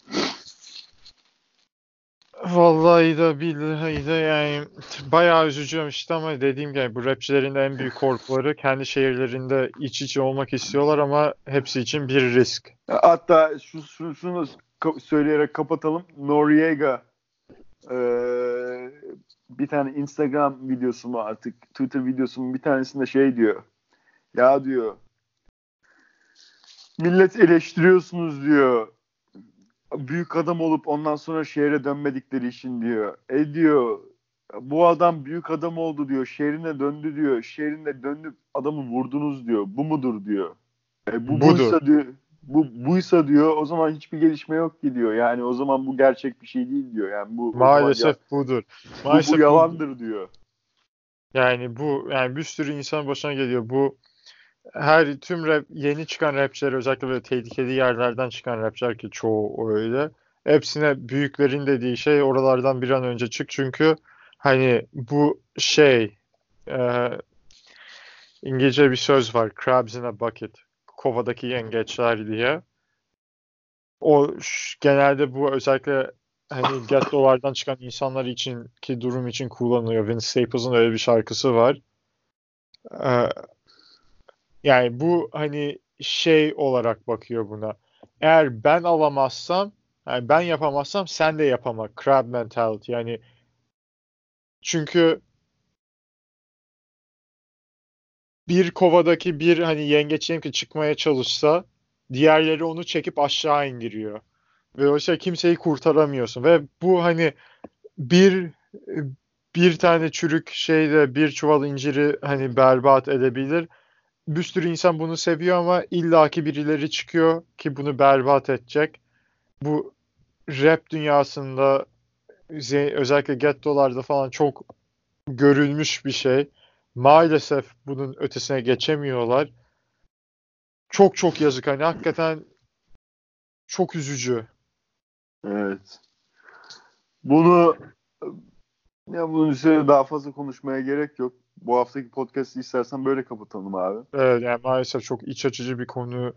Vallahi de billahi de yani bayağı üzücüyüm işte ama dediğim gibi bu rapçilerin de en büyük korkuları kendi şehirlerinde iç içe olmak istiyorlar ama hepsi için bir risk. Hatta şu, şu, şunu söyleyerek kapatalım. Noriega Ee, bir tane Instagram videosu mu artık Twitter videosu mu bir tanesinde şey diyor, ya diyor millet eleştiriyorsunuz diyor, büyük adam olup ondan sonra şehre dönmedikleri için diyor, e diyor bu adam büyük adam oldu diyor, şehrine döndü diyor, şehrine dönüp adamı vurdunuz diyor, bu mudur diyor, e bu Budur. buysa diyor Bu buysa diyor o zaman hiçbir gelişme yok ki diyor. Yani o zaman bu gerçek bir şey değil diyor. Yani bu maalesef ya, budur. Maalesef bu, bu yalandır budur. diyor. Yani bu yani bir sürü insan başına geliyor. Bu her tüm rap, yeni çıkan rapçiler özellikle böyle tehlikeli yerlerden çıkan rapçiler ki çoğu öyle. Hepsine büyüklerin dediği şey oralardan bir an önce çık çünkü hani bu şey e, İngilizce bir söz var. Crabs in a bucket. Kovadaki yengeçler diye. O genelde bu özellikle hani gettolardan çıkan insanlar için ki durum için kullanılıyor. Vince Staples'ın öyle bir şarkısı var. Ee, yani bu hani şey olarak bakıyor buna. Eğer ben alamazsam, yani ben yapamazsam sen de yapama. Crab mentality. Yani çünkü bir kovadaki bir hani yengeç yengeç çıkmaya çalışsa diğerleri onu çekip aşağı indiriyor. Ve o şey kimseyi kurtaramıyorsun. Ve bu hani bir bir tane çürük şeyle bir çuval inciri hani berbat edebilir. Bir sürü insan bunu seviyor ama illaki birileri çıkıyor ki bunu berbat edecek. Bu rap dünyasında özellikle gettolarda falan çok görülmüş bir şey. Maalesef bunun ötesine geçemiyorlar. Çok çok yazık. Hani hakikaten çok üzücü. Evet. Bunu ya bunun üzerine daha fazla konuşmaya gerek yok. Bu haftaki podcast'i istersen böyle kapatalım abi. Evet yani maalesef çok iç açıcı bir konuyu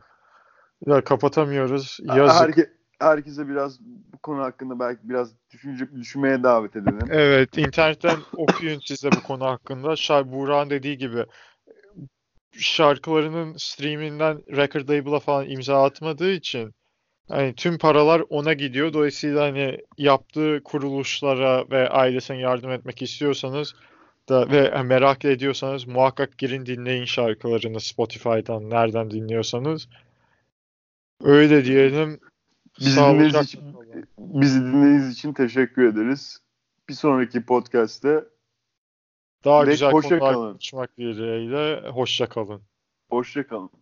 kapatamıyoruz. Yazık. Herke- herkese biraz bu konu hakkında belki biraz düşünce, düşünmeye davet edelim. Evet, internetten okuyun siz de bu konu hakkında. Şar Buğra'nın dediği gibi şarkılarının streaminden record label'a falan imza atmadığı için hani tüm paralar ona gidiyor. Dolayısıyla hani yaptığı kuruluşlara ve ailesine yardım etmek istiyorsanız da ve merak ediyorsanız muhakkak girin dinleyin şarkılarını Spotify'dan, nereden dinliyorsanız. Öyle diyelim. Bizi dinlediğiniz için, bizi dinlediğiniz için teşekkür ederiz. Bir sonraki podcast'te daha direkt güzel konular konuşmak dileğiyle. Hoşça kalın. Hoşça kalın.